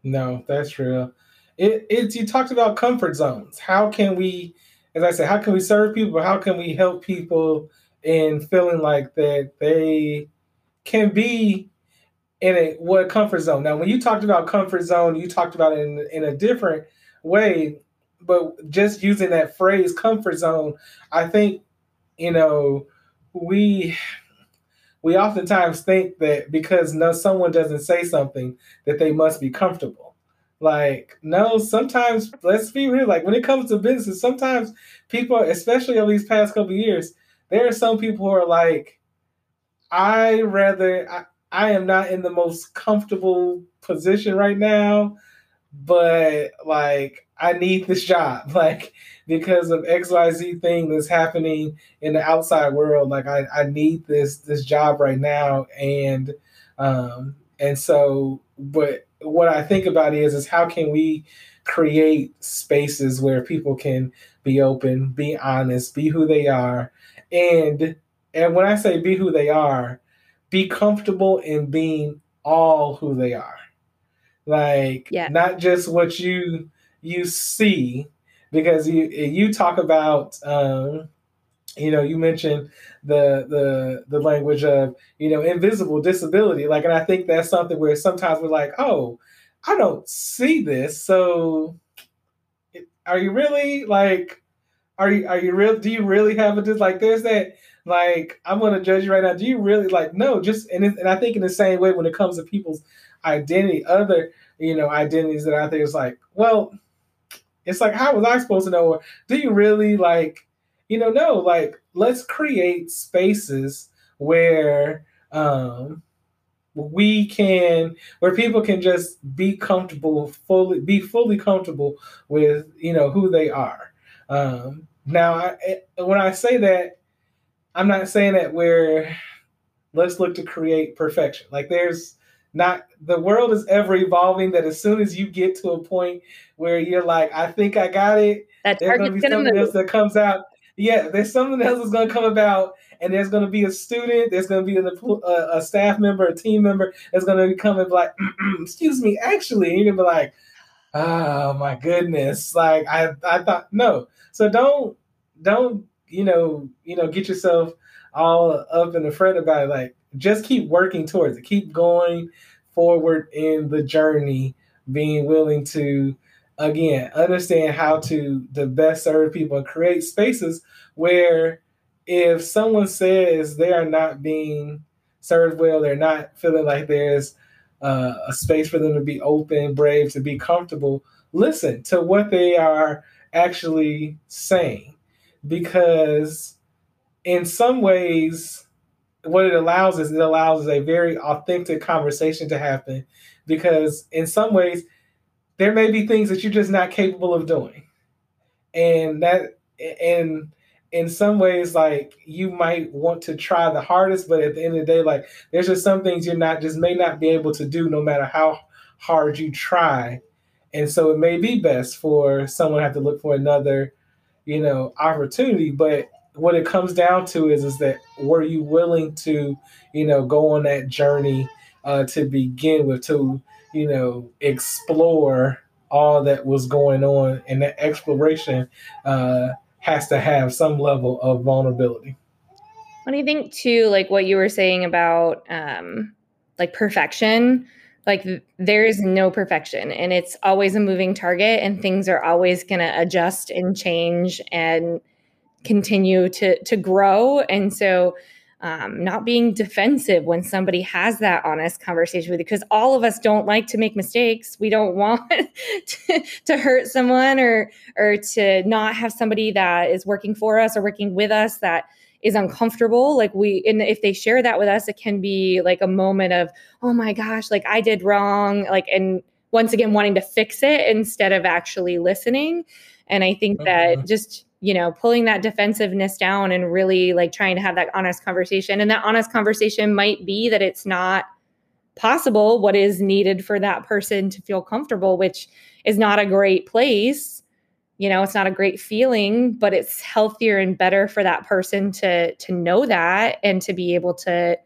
No, that's real. You talked about comfort zones. How can we, as I said, how can we serve people? How can we help people in feeling like that they can be in a comfort zone? Now, when you talked about comfort zone, you talked about it in a different way. But just using that phrase comfort zone, I think, you know, we oftentimes think that because no, someone doesn't say something that they must be comfortable. Like, no, sometimes let's be real. Like when it comes to businesses, sometimes people, especially over these past couple of years, there are some people who are like, I am not in the most comfortable position right now, but like, I need this job, like because of XYZ thing that's happening in the outside world. Like I need this job right now. And so, but what I think about is how can we create spaces where people can be open, be honest, be who they are. And when I say be who they are, be comfortable in being all who they are. Like not just what you see, because you talk about, you know, you mentioned the language of, you know, invisible disability. Like, and I think that's something where sometimes we're like, oh, I don't see this. So are you really like, are you real? Do you really have a, like, there's that, like, I'm going to judge you right now. Do you really like, no, just, and I think in the same way when it comes to people's identity, other, you know, identities that I think is like, well, It's like, how was I supposed to know? Do you really no, let's create spaces where where people can just be comfortable, fully comfortable with, who they are. Now, when I say that, I'm not saying that let's look to create perfection. The world is ever evolving, that as soon as you get to a point where you're like, I think I got it, there's going to be something else that comes out. Yeah, there's something else that's going to come about, and there's going to be a student, there's going to be a staff member, a team member that's going to come and be like, excuse me, actually, and you're going to be like, oh my goodness, I thought, no. So don't, get yourself all up in a fret about it. Just keep working towards it. Keep going forward in the journey, being willing to, again, understand how to best serve people and create spaces where if someone says they are not being served well, they're not feeling like there's a space for them to be open, brave, to be comfortable, listen to what they are actually saying. Because in some ways, what it allows is a very authentic conversation to happen, because in some ways there may be things that you're just not capable of doing. And in some ways, you might want to try the hardest, but at the end of the day, there's just some things you're may not be able to do no matter how hard you try. And so it may be best for someone to have to look for another, opportunity. But what it comes down to is that, were you willing to, go on that journey to begin with, to, explore all that was going on? And that exploration has to have some level of vulnerability. What do you think too, what you were saying about perfection? There is no perfection, and it's always a moving target, and things are always going to adjust and change and continue to grow. And so not being defensive when somebody has that honest conversation with you, because all of us don't like to make mistakes. We don't want to hurt someone or to not have somebody that is working for us or working with us that is uncomfortable. And if they share that with us, it can be a moment of, oh my gosh, I did wrong. And once again, wanting to fix it instead of actually listening. And I think that just, pulling that defensiveness down and really trying to have that honest conversation. And that honest conversation might be that it's not possible what is needed for that person to feel comfortable, which is not a great place. It's not a great feeling, but it's healthier and better for that person to know that and to be able to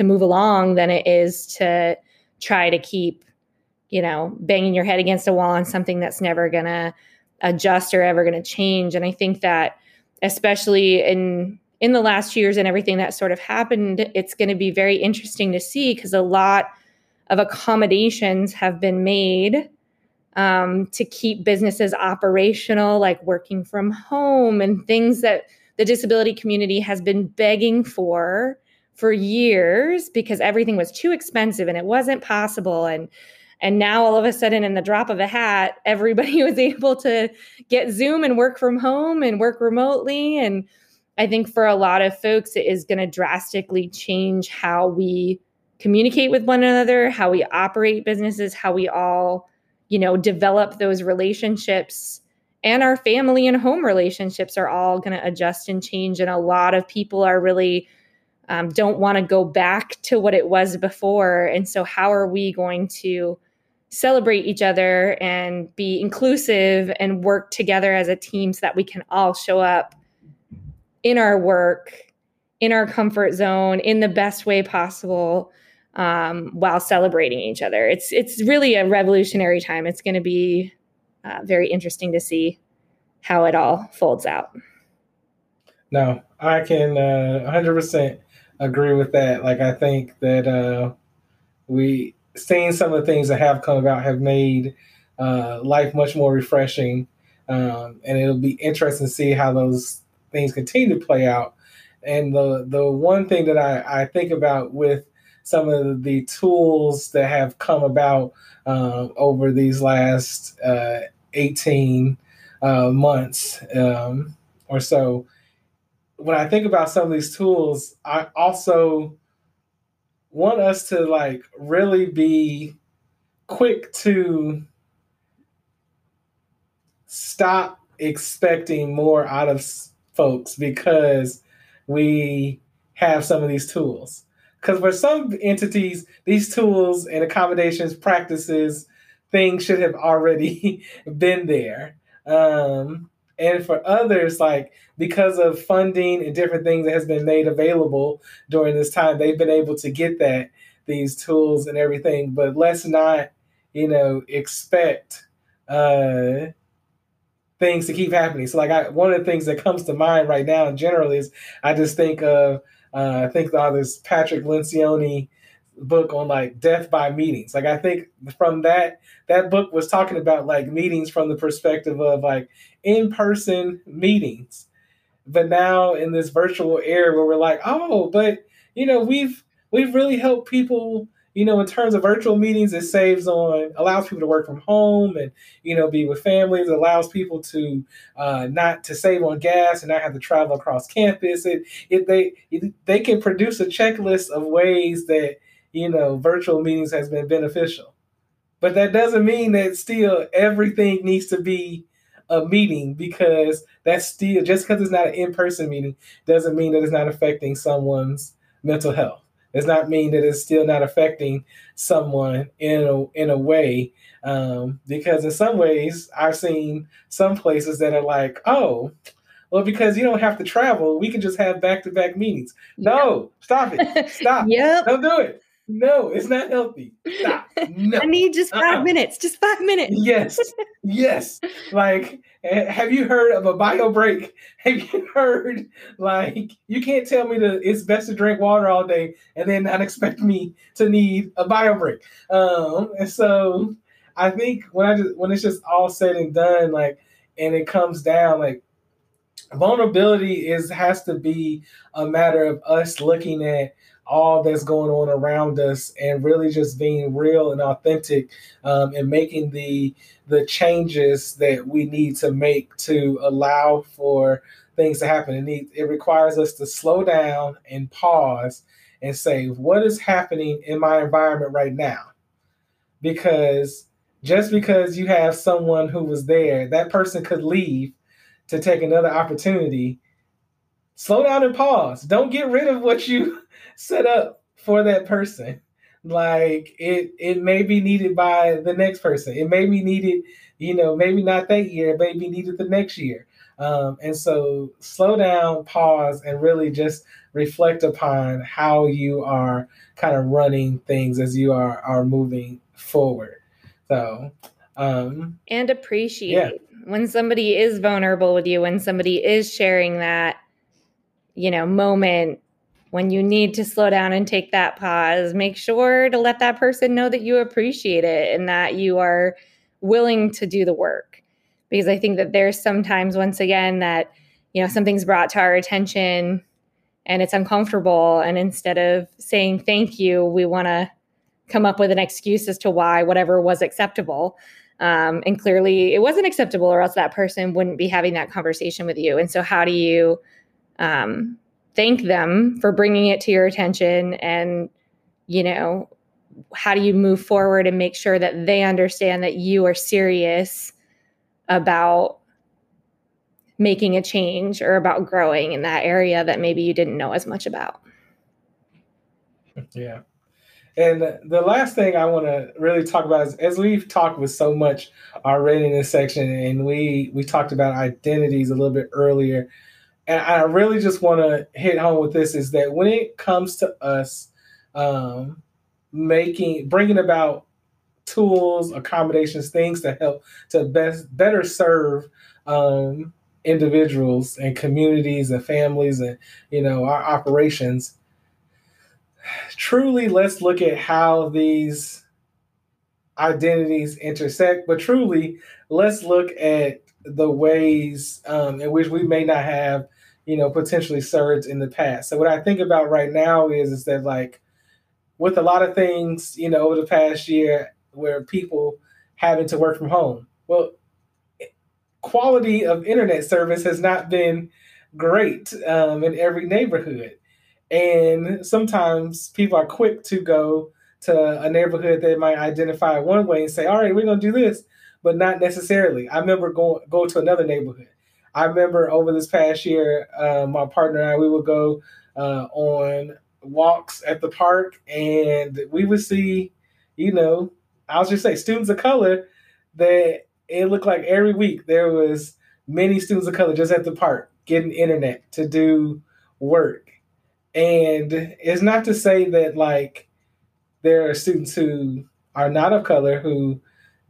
move along than it is to try to keep, banging your head against a wall on something that's never going to adjust or ever going to change. And I think that especially in the last years and everything that sort of happened, it's going to be very interesting to see, because a lot of accommodations have been made to keep businesses operational, like working from home and things that the disability community has been begging for years, because everything was too expensive and it wasn't possible. And now all of a sudden, in the drop of a hat, everybody was able to get Zoom and work from home and work remotely. And I think for a lot of folks, it is going to drastically change how we communicate with one another, how we operate businesses, how we all, develop those relationships. And our family and home relationships are all going to adjust and change. And a lot of people are really don't want to go back to what it was before. And so how are we going to celebrate each other and be inclusive and work together as a team so that we can all show up in our work, in our comfort zone, in the best way possible, while celebrating each other? It's really a revolutionary time. It's going to be very interesting to see how it all folds out. No, I can 100% agree with that. I think that we seeing some of the things that have come about have made life much more refreshing, and it'll be interesting to see how those things continue to play out. And the one thing that I think about with some of the tools that have come about over these last 18 months or so. When I think about some of these tools, I also want us to like really be quick to stop expecting more out of folks because we have some of these tools. Because for some entities, these tools and accommodations, practices, things should have already been there. And for others, like because of funding and different things that has been made available during this time, they've been able to get that, these tools and everything. But let's not, expect things to keep happening. So like one of the things that comes to mind right now in general is I just think of, I think the author's Patrick Lencioni book on like death by meetings. Like I think from that book was talking about like meetings from the perspective of like in-person meetings. But now in this virtual era where we're like, oh, but we've really helped people, in terms of virtual meetings, it allows people to work from home and, be with families. It allows people to not to save on gas and not have to travel across campus. They can produce a checklist of ways that, virtual meetings has been beneficial. But that doesn't mean that still everything needs to be a meeting, because that's still, just because it's not an in-person meeting doesn't mean that it's not affecting someone's mental health. Does not mean that it's still not affecting someone in a way, because in some ways I've seen some places that are like, oh, well, because you don't have to travel, we can just have back-to-back meetings. Yep. No, stop it. Stop. Yep. Don't do it. No, it's not healthy. Stop. No. I need just 5 minutes. Just 5 minutes. Yes. Yes. Like, have you heard of a bio break? Have you heard, like, you can't tell me that it's best to drink water all day and then not expect me to need a bio break. And so I think when it's just all said and done, like, and it comes down, like, vulnerability has to be a matter of us looking at all that's going on around us and really just being real and authentic, and making the changes that we need to make to allow for things to happen. It requires us to slow down and pause and say, what is happening in my environment right now? Because just because you have someone who was there, that person could leave to take another opportunity. Slow down and pause. Don't get rid of what you set up for that person. Like it may be needed by the next person. It may be needed, maybe not that year, it may be needed the next year. And so slow down, pause, and really just reflect upon how you are kind of running things as you are moving forward. So, and appreciate when somebody is vulnerable with you, when somebody is sharing that, moment, when you need to slow down and take that pause, make sure to let that person know that you appreciate it and that you are willing to do the work. Because I think that there's sometimes, once again, that, something's brought to our attention and it's uncomfortable. And instead of saying thank you, we want to come up with an excuse as to why whatever was acceptable. And clearly it wasn't acceptable, or else that person wouldn't be having that conversation with you. And so how do you thank them for bringing it to your attention, and how do you move forward and make sure that they understand that you are serious about making a change or about growing in that area that maybe you didn't know as much about? Yeah. And the last thing I want to really talk about is, as we've talked with so much already in this section, and we talked about identities a little bit earlier, and I really just want to hit home with this, is that when it comes to us bringing about tools, accommodations, things to help to better serve individuals and communities and families and, our operations, truly let's look at how these identities intersect, but truly let's look at the ways in which we may not have potentially surged in the past. So what I think about right now is that, like, with a lot of things, over the past year where people having to work from home, well, quality of internet service has not been great in every neighborhood. And sometimes people are quick to go to a neighborhood that might identify one way and say, all right, we're going to do this, but not necessarily. I remember go to another neighborhood. I remember over this past year, my partner and I, we would go on walks at the park, and we would see, you know, I'll just say students of color, that it looked like every week there was many students of color just at the park getting internet to do work. And it's not to say that, like, there are students who are not of color who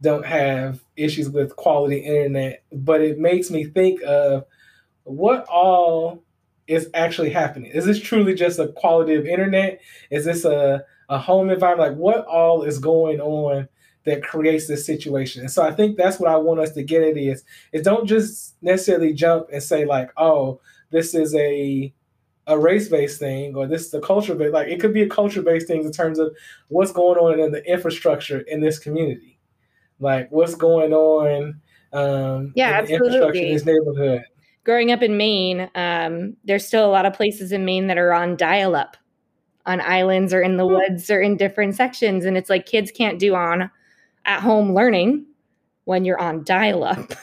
don't have issues with quality internet, but it makes me think of what all is actually happening. Is this truly just a quality of internet? Is this a home environment? Like, what all is going on that creates this situation? And so I think that's what I want us to get at is don't just necessarily jump and say, like, oh, this is a race-based thing, or this is a culture-based, like it could be a culture-based thing in terms of what's going on in the infrastructure in this community. Like what's going on in the infrastructure in this neighborhood. Growing up in Maine, there's still a lot of places in Maine that are on dial-up, on islands or in the woods or in different sections. And it's like kids can't do on at-home learning when you're on dial-up.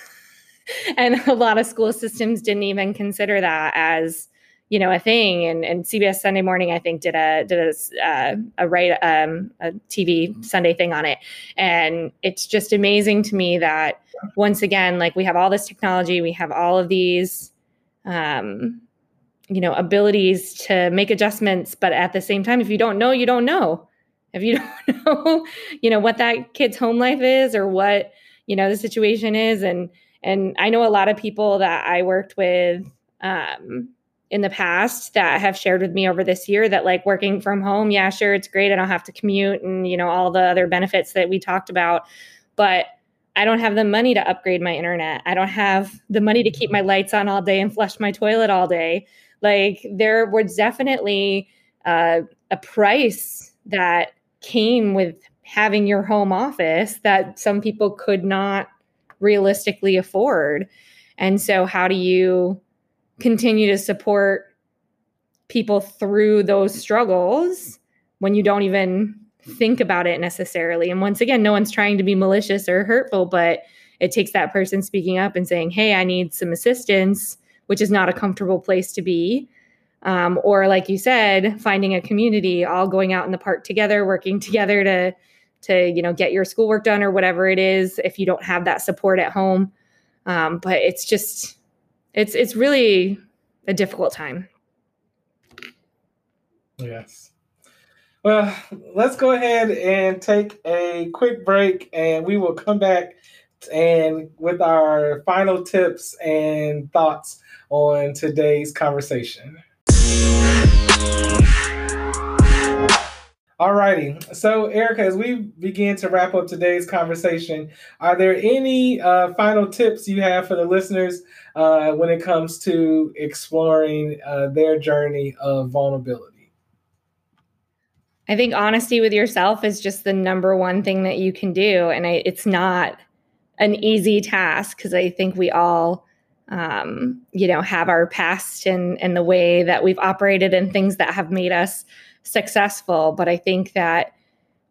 And a lot of school systems didn't even consider that as, you know, a thing. And CBS Sunday Morning, I think, did a TV Sunday thing on it. And it's just amazing to me that once again, like we have all this technology, we have all of these, you know, abilities to make adjustments. But at the same time, if you don't know, you don't know. If you don't know, you know, what that kid's home life is or what, you know, the situation is. And I know a lot of people that I worked with, in the past that have shared with me over this year that like working from home, yeah, sure, it's great. I don't have to commute and, you know, all the other benefits that we talked about, but I don't have the money to upgrade my internet. I don't have the money to keep my lights on all day and flush my toilet all day. Like there was definitely a price that came with having your home office that some people could not realistically afford. And so how do you continue to support people through those struggles when you don't even think about it necessarily? And once again, no one's trying to be malicious or hurtful, but it takes that person speaking up and saying, hey, I need some assistance, which is not a comfortable place to be. Or like you said, finding a community, all going out in the park together, working together to you know, get your schoolwork done or whatever it is, if you don't have that support at home. But it's just... It's really a difficult time. Yes. Well, let's go ahead and take a quick break, and we will come back and with our final tips and thoughts on today's conversation. All righty. So, Erica, as we begin to wrap up today's conversation, are there any final tips you have for the listeners when it comes to exploring their journey of vulnerability? I think honesty with yourself is just the number one thing that you can do. And it's not an easy task because I think we all you know, have our past and the way that we've operated and things that have made us successful. But I think that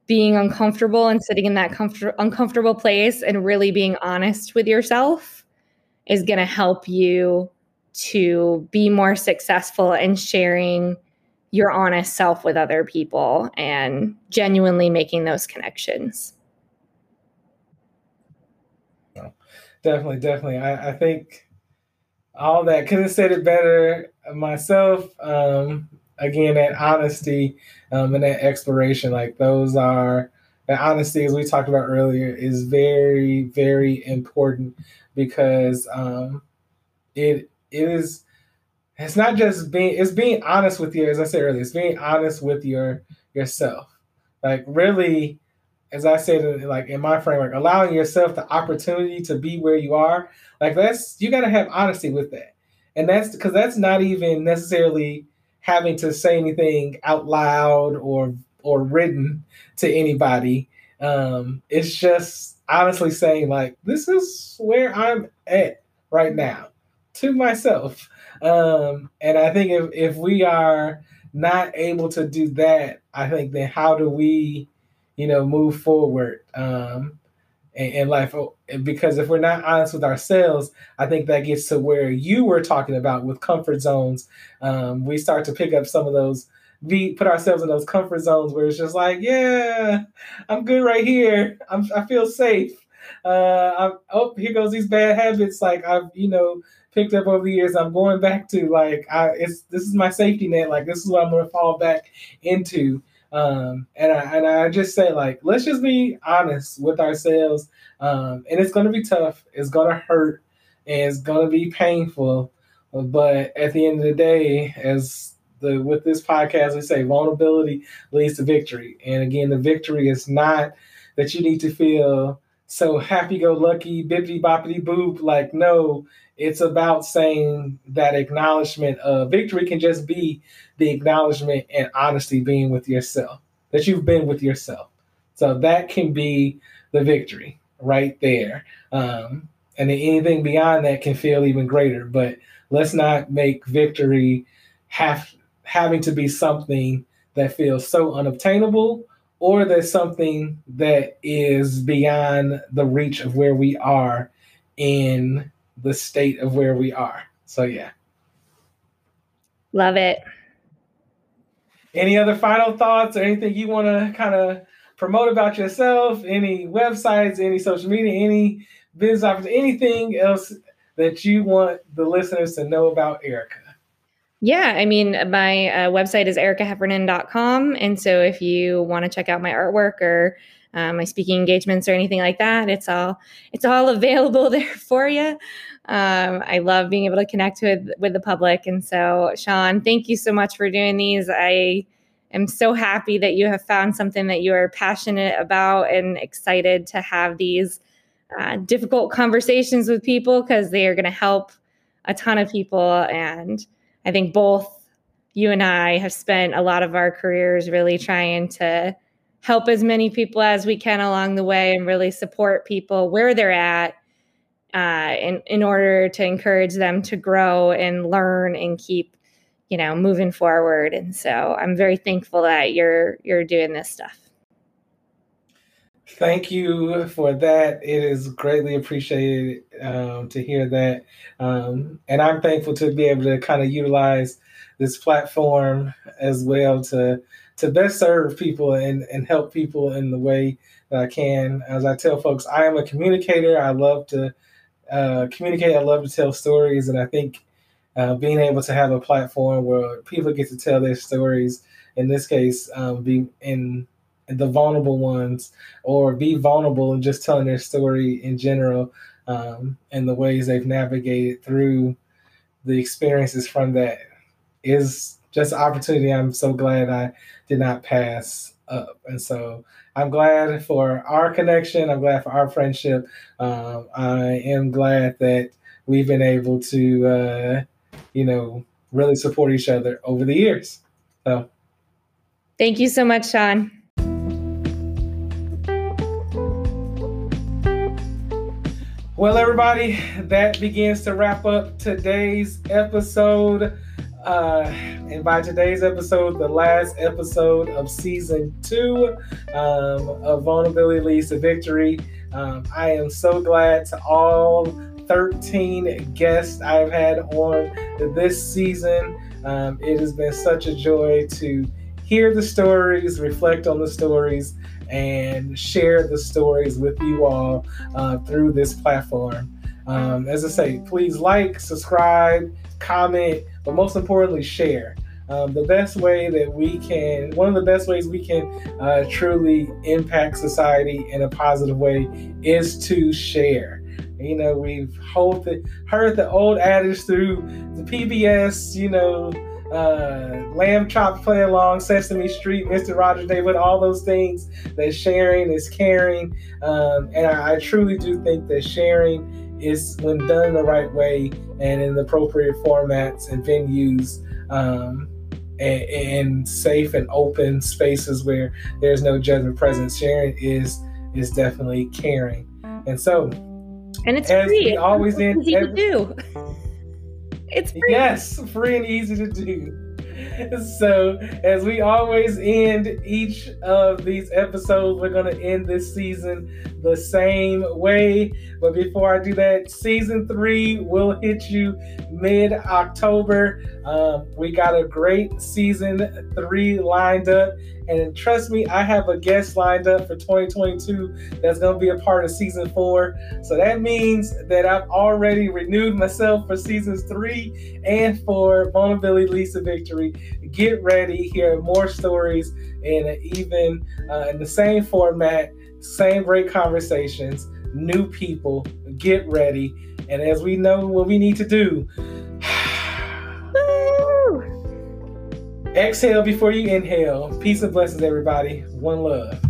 being uncomfortable and sitting in that uncomfortable place and really being honest with yourself is going to help you to be more successful in sharing your honest self with other people and genuinely making those connections. Definitely. I think all that. Couldn't have said it better myself. Again, that honesty and that exploration, like those are, that honesty, as we talked about earlier, is very, very important because it's not just being honest with you, as I said earlier, it's being honest with yourself. Like really, as I said, like in my framework, allowing yourself the opportunity to be where you are, like you got to have honesty with that. And that's because that's not even necessarily having to say anything out loud or written to anybody. It's just honestly saying like, this is where I'm at. right now to myself. And I think if we are not able to do that, I think then how do we, move forward in life? Because if we're not honest with ourselves, I think that gets to where you were talking about with comfort zones. We start to pick up some of those. We put ourselves in those comfort zones where it's just like, yeah, I'm good right here. I feel safe. Here goes these bad habits. Like I've, picked up over the years. I'm going back to this is my safety net. Like this is what I'm going to fall back into. And I just say let's just be honest with ourselves. And it's going to be tough. It's going to hurt and it's going to be painful. But at the end of the day, with this podcast, we say vulnerability leads to victory. And again, the victory is not that you need to feel so happy-go-lucky, bippity-boppity-boop. No, it's about saying that acknowledgement of victory can just be the acknowledgement and honestly being with yourself, that you've been with yourself. So that can be the victory right there. And then anything beyond that can feel even greater. But let's not make victory having to be something that feels so unobtainable, or there's something that is beyond the reach of where we are in the state of where we are. So, yeah. Love it. Any other final thoughts or anything you want to kind of promote about yourself? Any websites, any social media, any business opportunities, anything else that you want the listeners to know about Erica? Yeah, my website is ericaheffernan.com. And so if you want to check out my artwork or my speaking engagements or anything like that, it's all available there for you. I love being able to connect with the public. And so, Sean, thank you so much for doing these. I am so happy that you have found something that you are passionate about and excited to have these difficult conversations with people, because they are going to help a ton of people. And I think both you and I have spent a lot of our careers really trying to help as many people as we can along the way and really support people where they're at in order to encourage them to grow and learn and keep, moving forward. And so I'm very thankful that you're doing this stuff. Thank you for that. It is greatly appreciated to hear that. And I'm thankful to be able to kind of utilize this platform as well to best serve people and help people in the way that I can. As I tell folks, I am a communicator. I love to communicate. I love to tell stories. And I think being able to have a platform where people get to tell their stories, in this case, the vulnerable ones, or be vulnerable and just telling their story in general, and the ways they've navigated through the experiences from that is just an opportunity I'm so glad I did not pass up. And so I'm glad for our connection. I'm glad for our friendship. I am glad that we've been able to, really support each other over the years. So thank you so much, Sean. Well, everybody, that begins to wrap up today's episode. And by today's episode, the last episode of season 2 of Vulnerability Leads to Victory. I am so glad to all 13 guests I've had on this season. It has been such a joy to hear the stories, reflect on the stories, and share the stories with you all through this platform. As I say, please like, subscribe, comment, but most importantly, share. One of the best ways we can truly impact society in a positive way is to share. We've heard the old adage through the PBS, Lamb Chop Play Along, Sesame Street, Mr. Rogers, with all those things that sharing is caring. And I truly do think that sharing is, when done the right way and in the appropriate formats and venues, and safe and open spaces where there's no judgment present, sharing is definitely caring. And so And it's as free. We always end easy to do. It's free. Yes, free and easy to do. So, as we always end each of these episodes, we're going to end this season the same way. But before I do that, season 3 will hit you mid-October. We got a great season 3 lined up. And trust me, I have a guest lined up for 2022 that's going to be a part of season 4. So that means that I've already renewed myself for seasons 3 and for Vulnerability Leads to Victory. Get ready, hear more stories in the same format, same great conversations, new people. Get ready. And as we know what we need to do, exhale before you inhale. Peace and blessings, everybody. One love.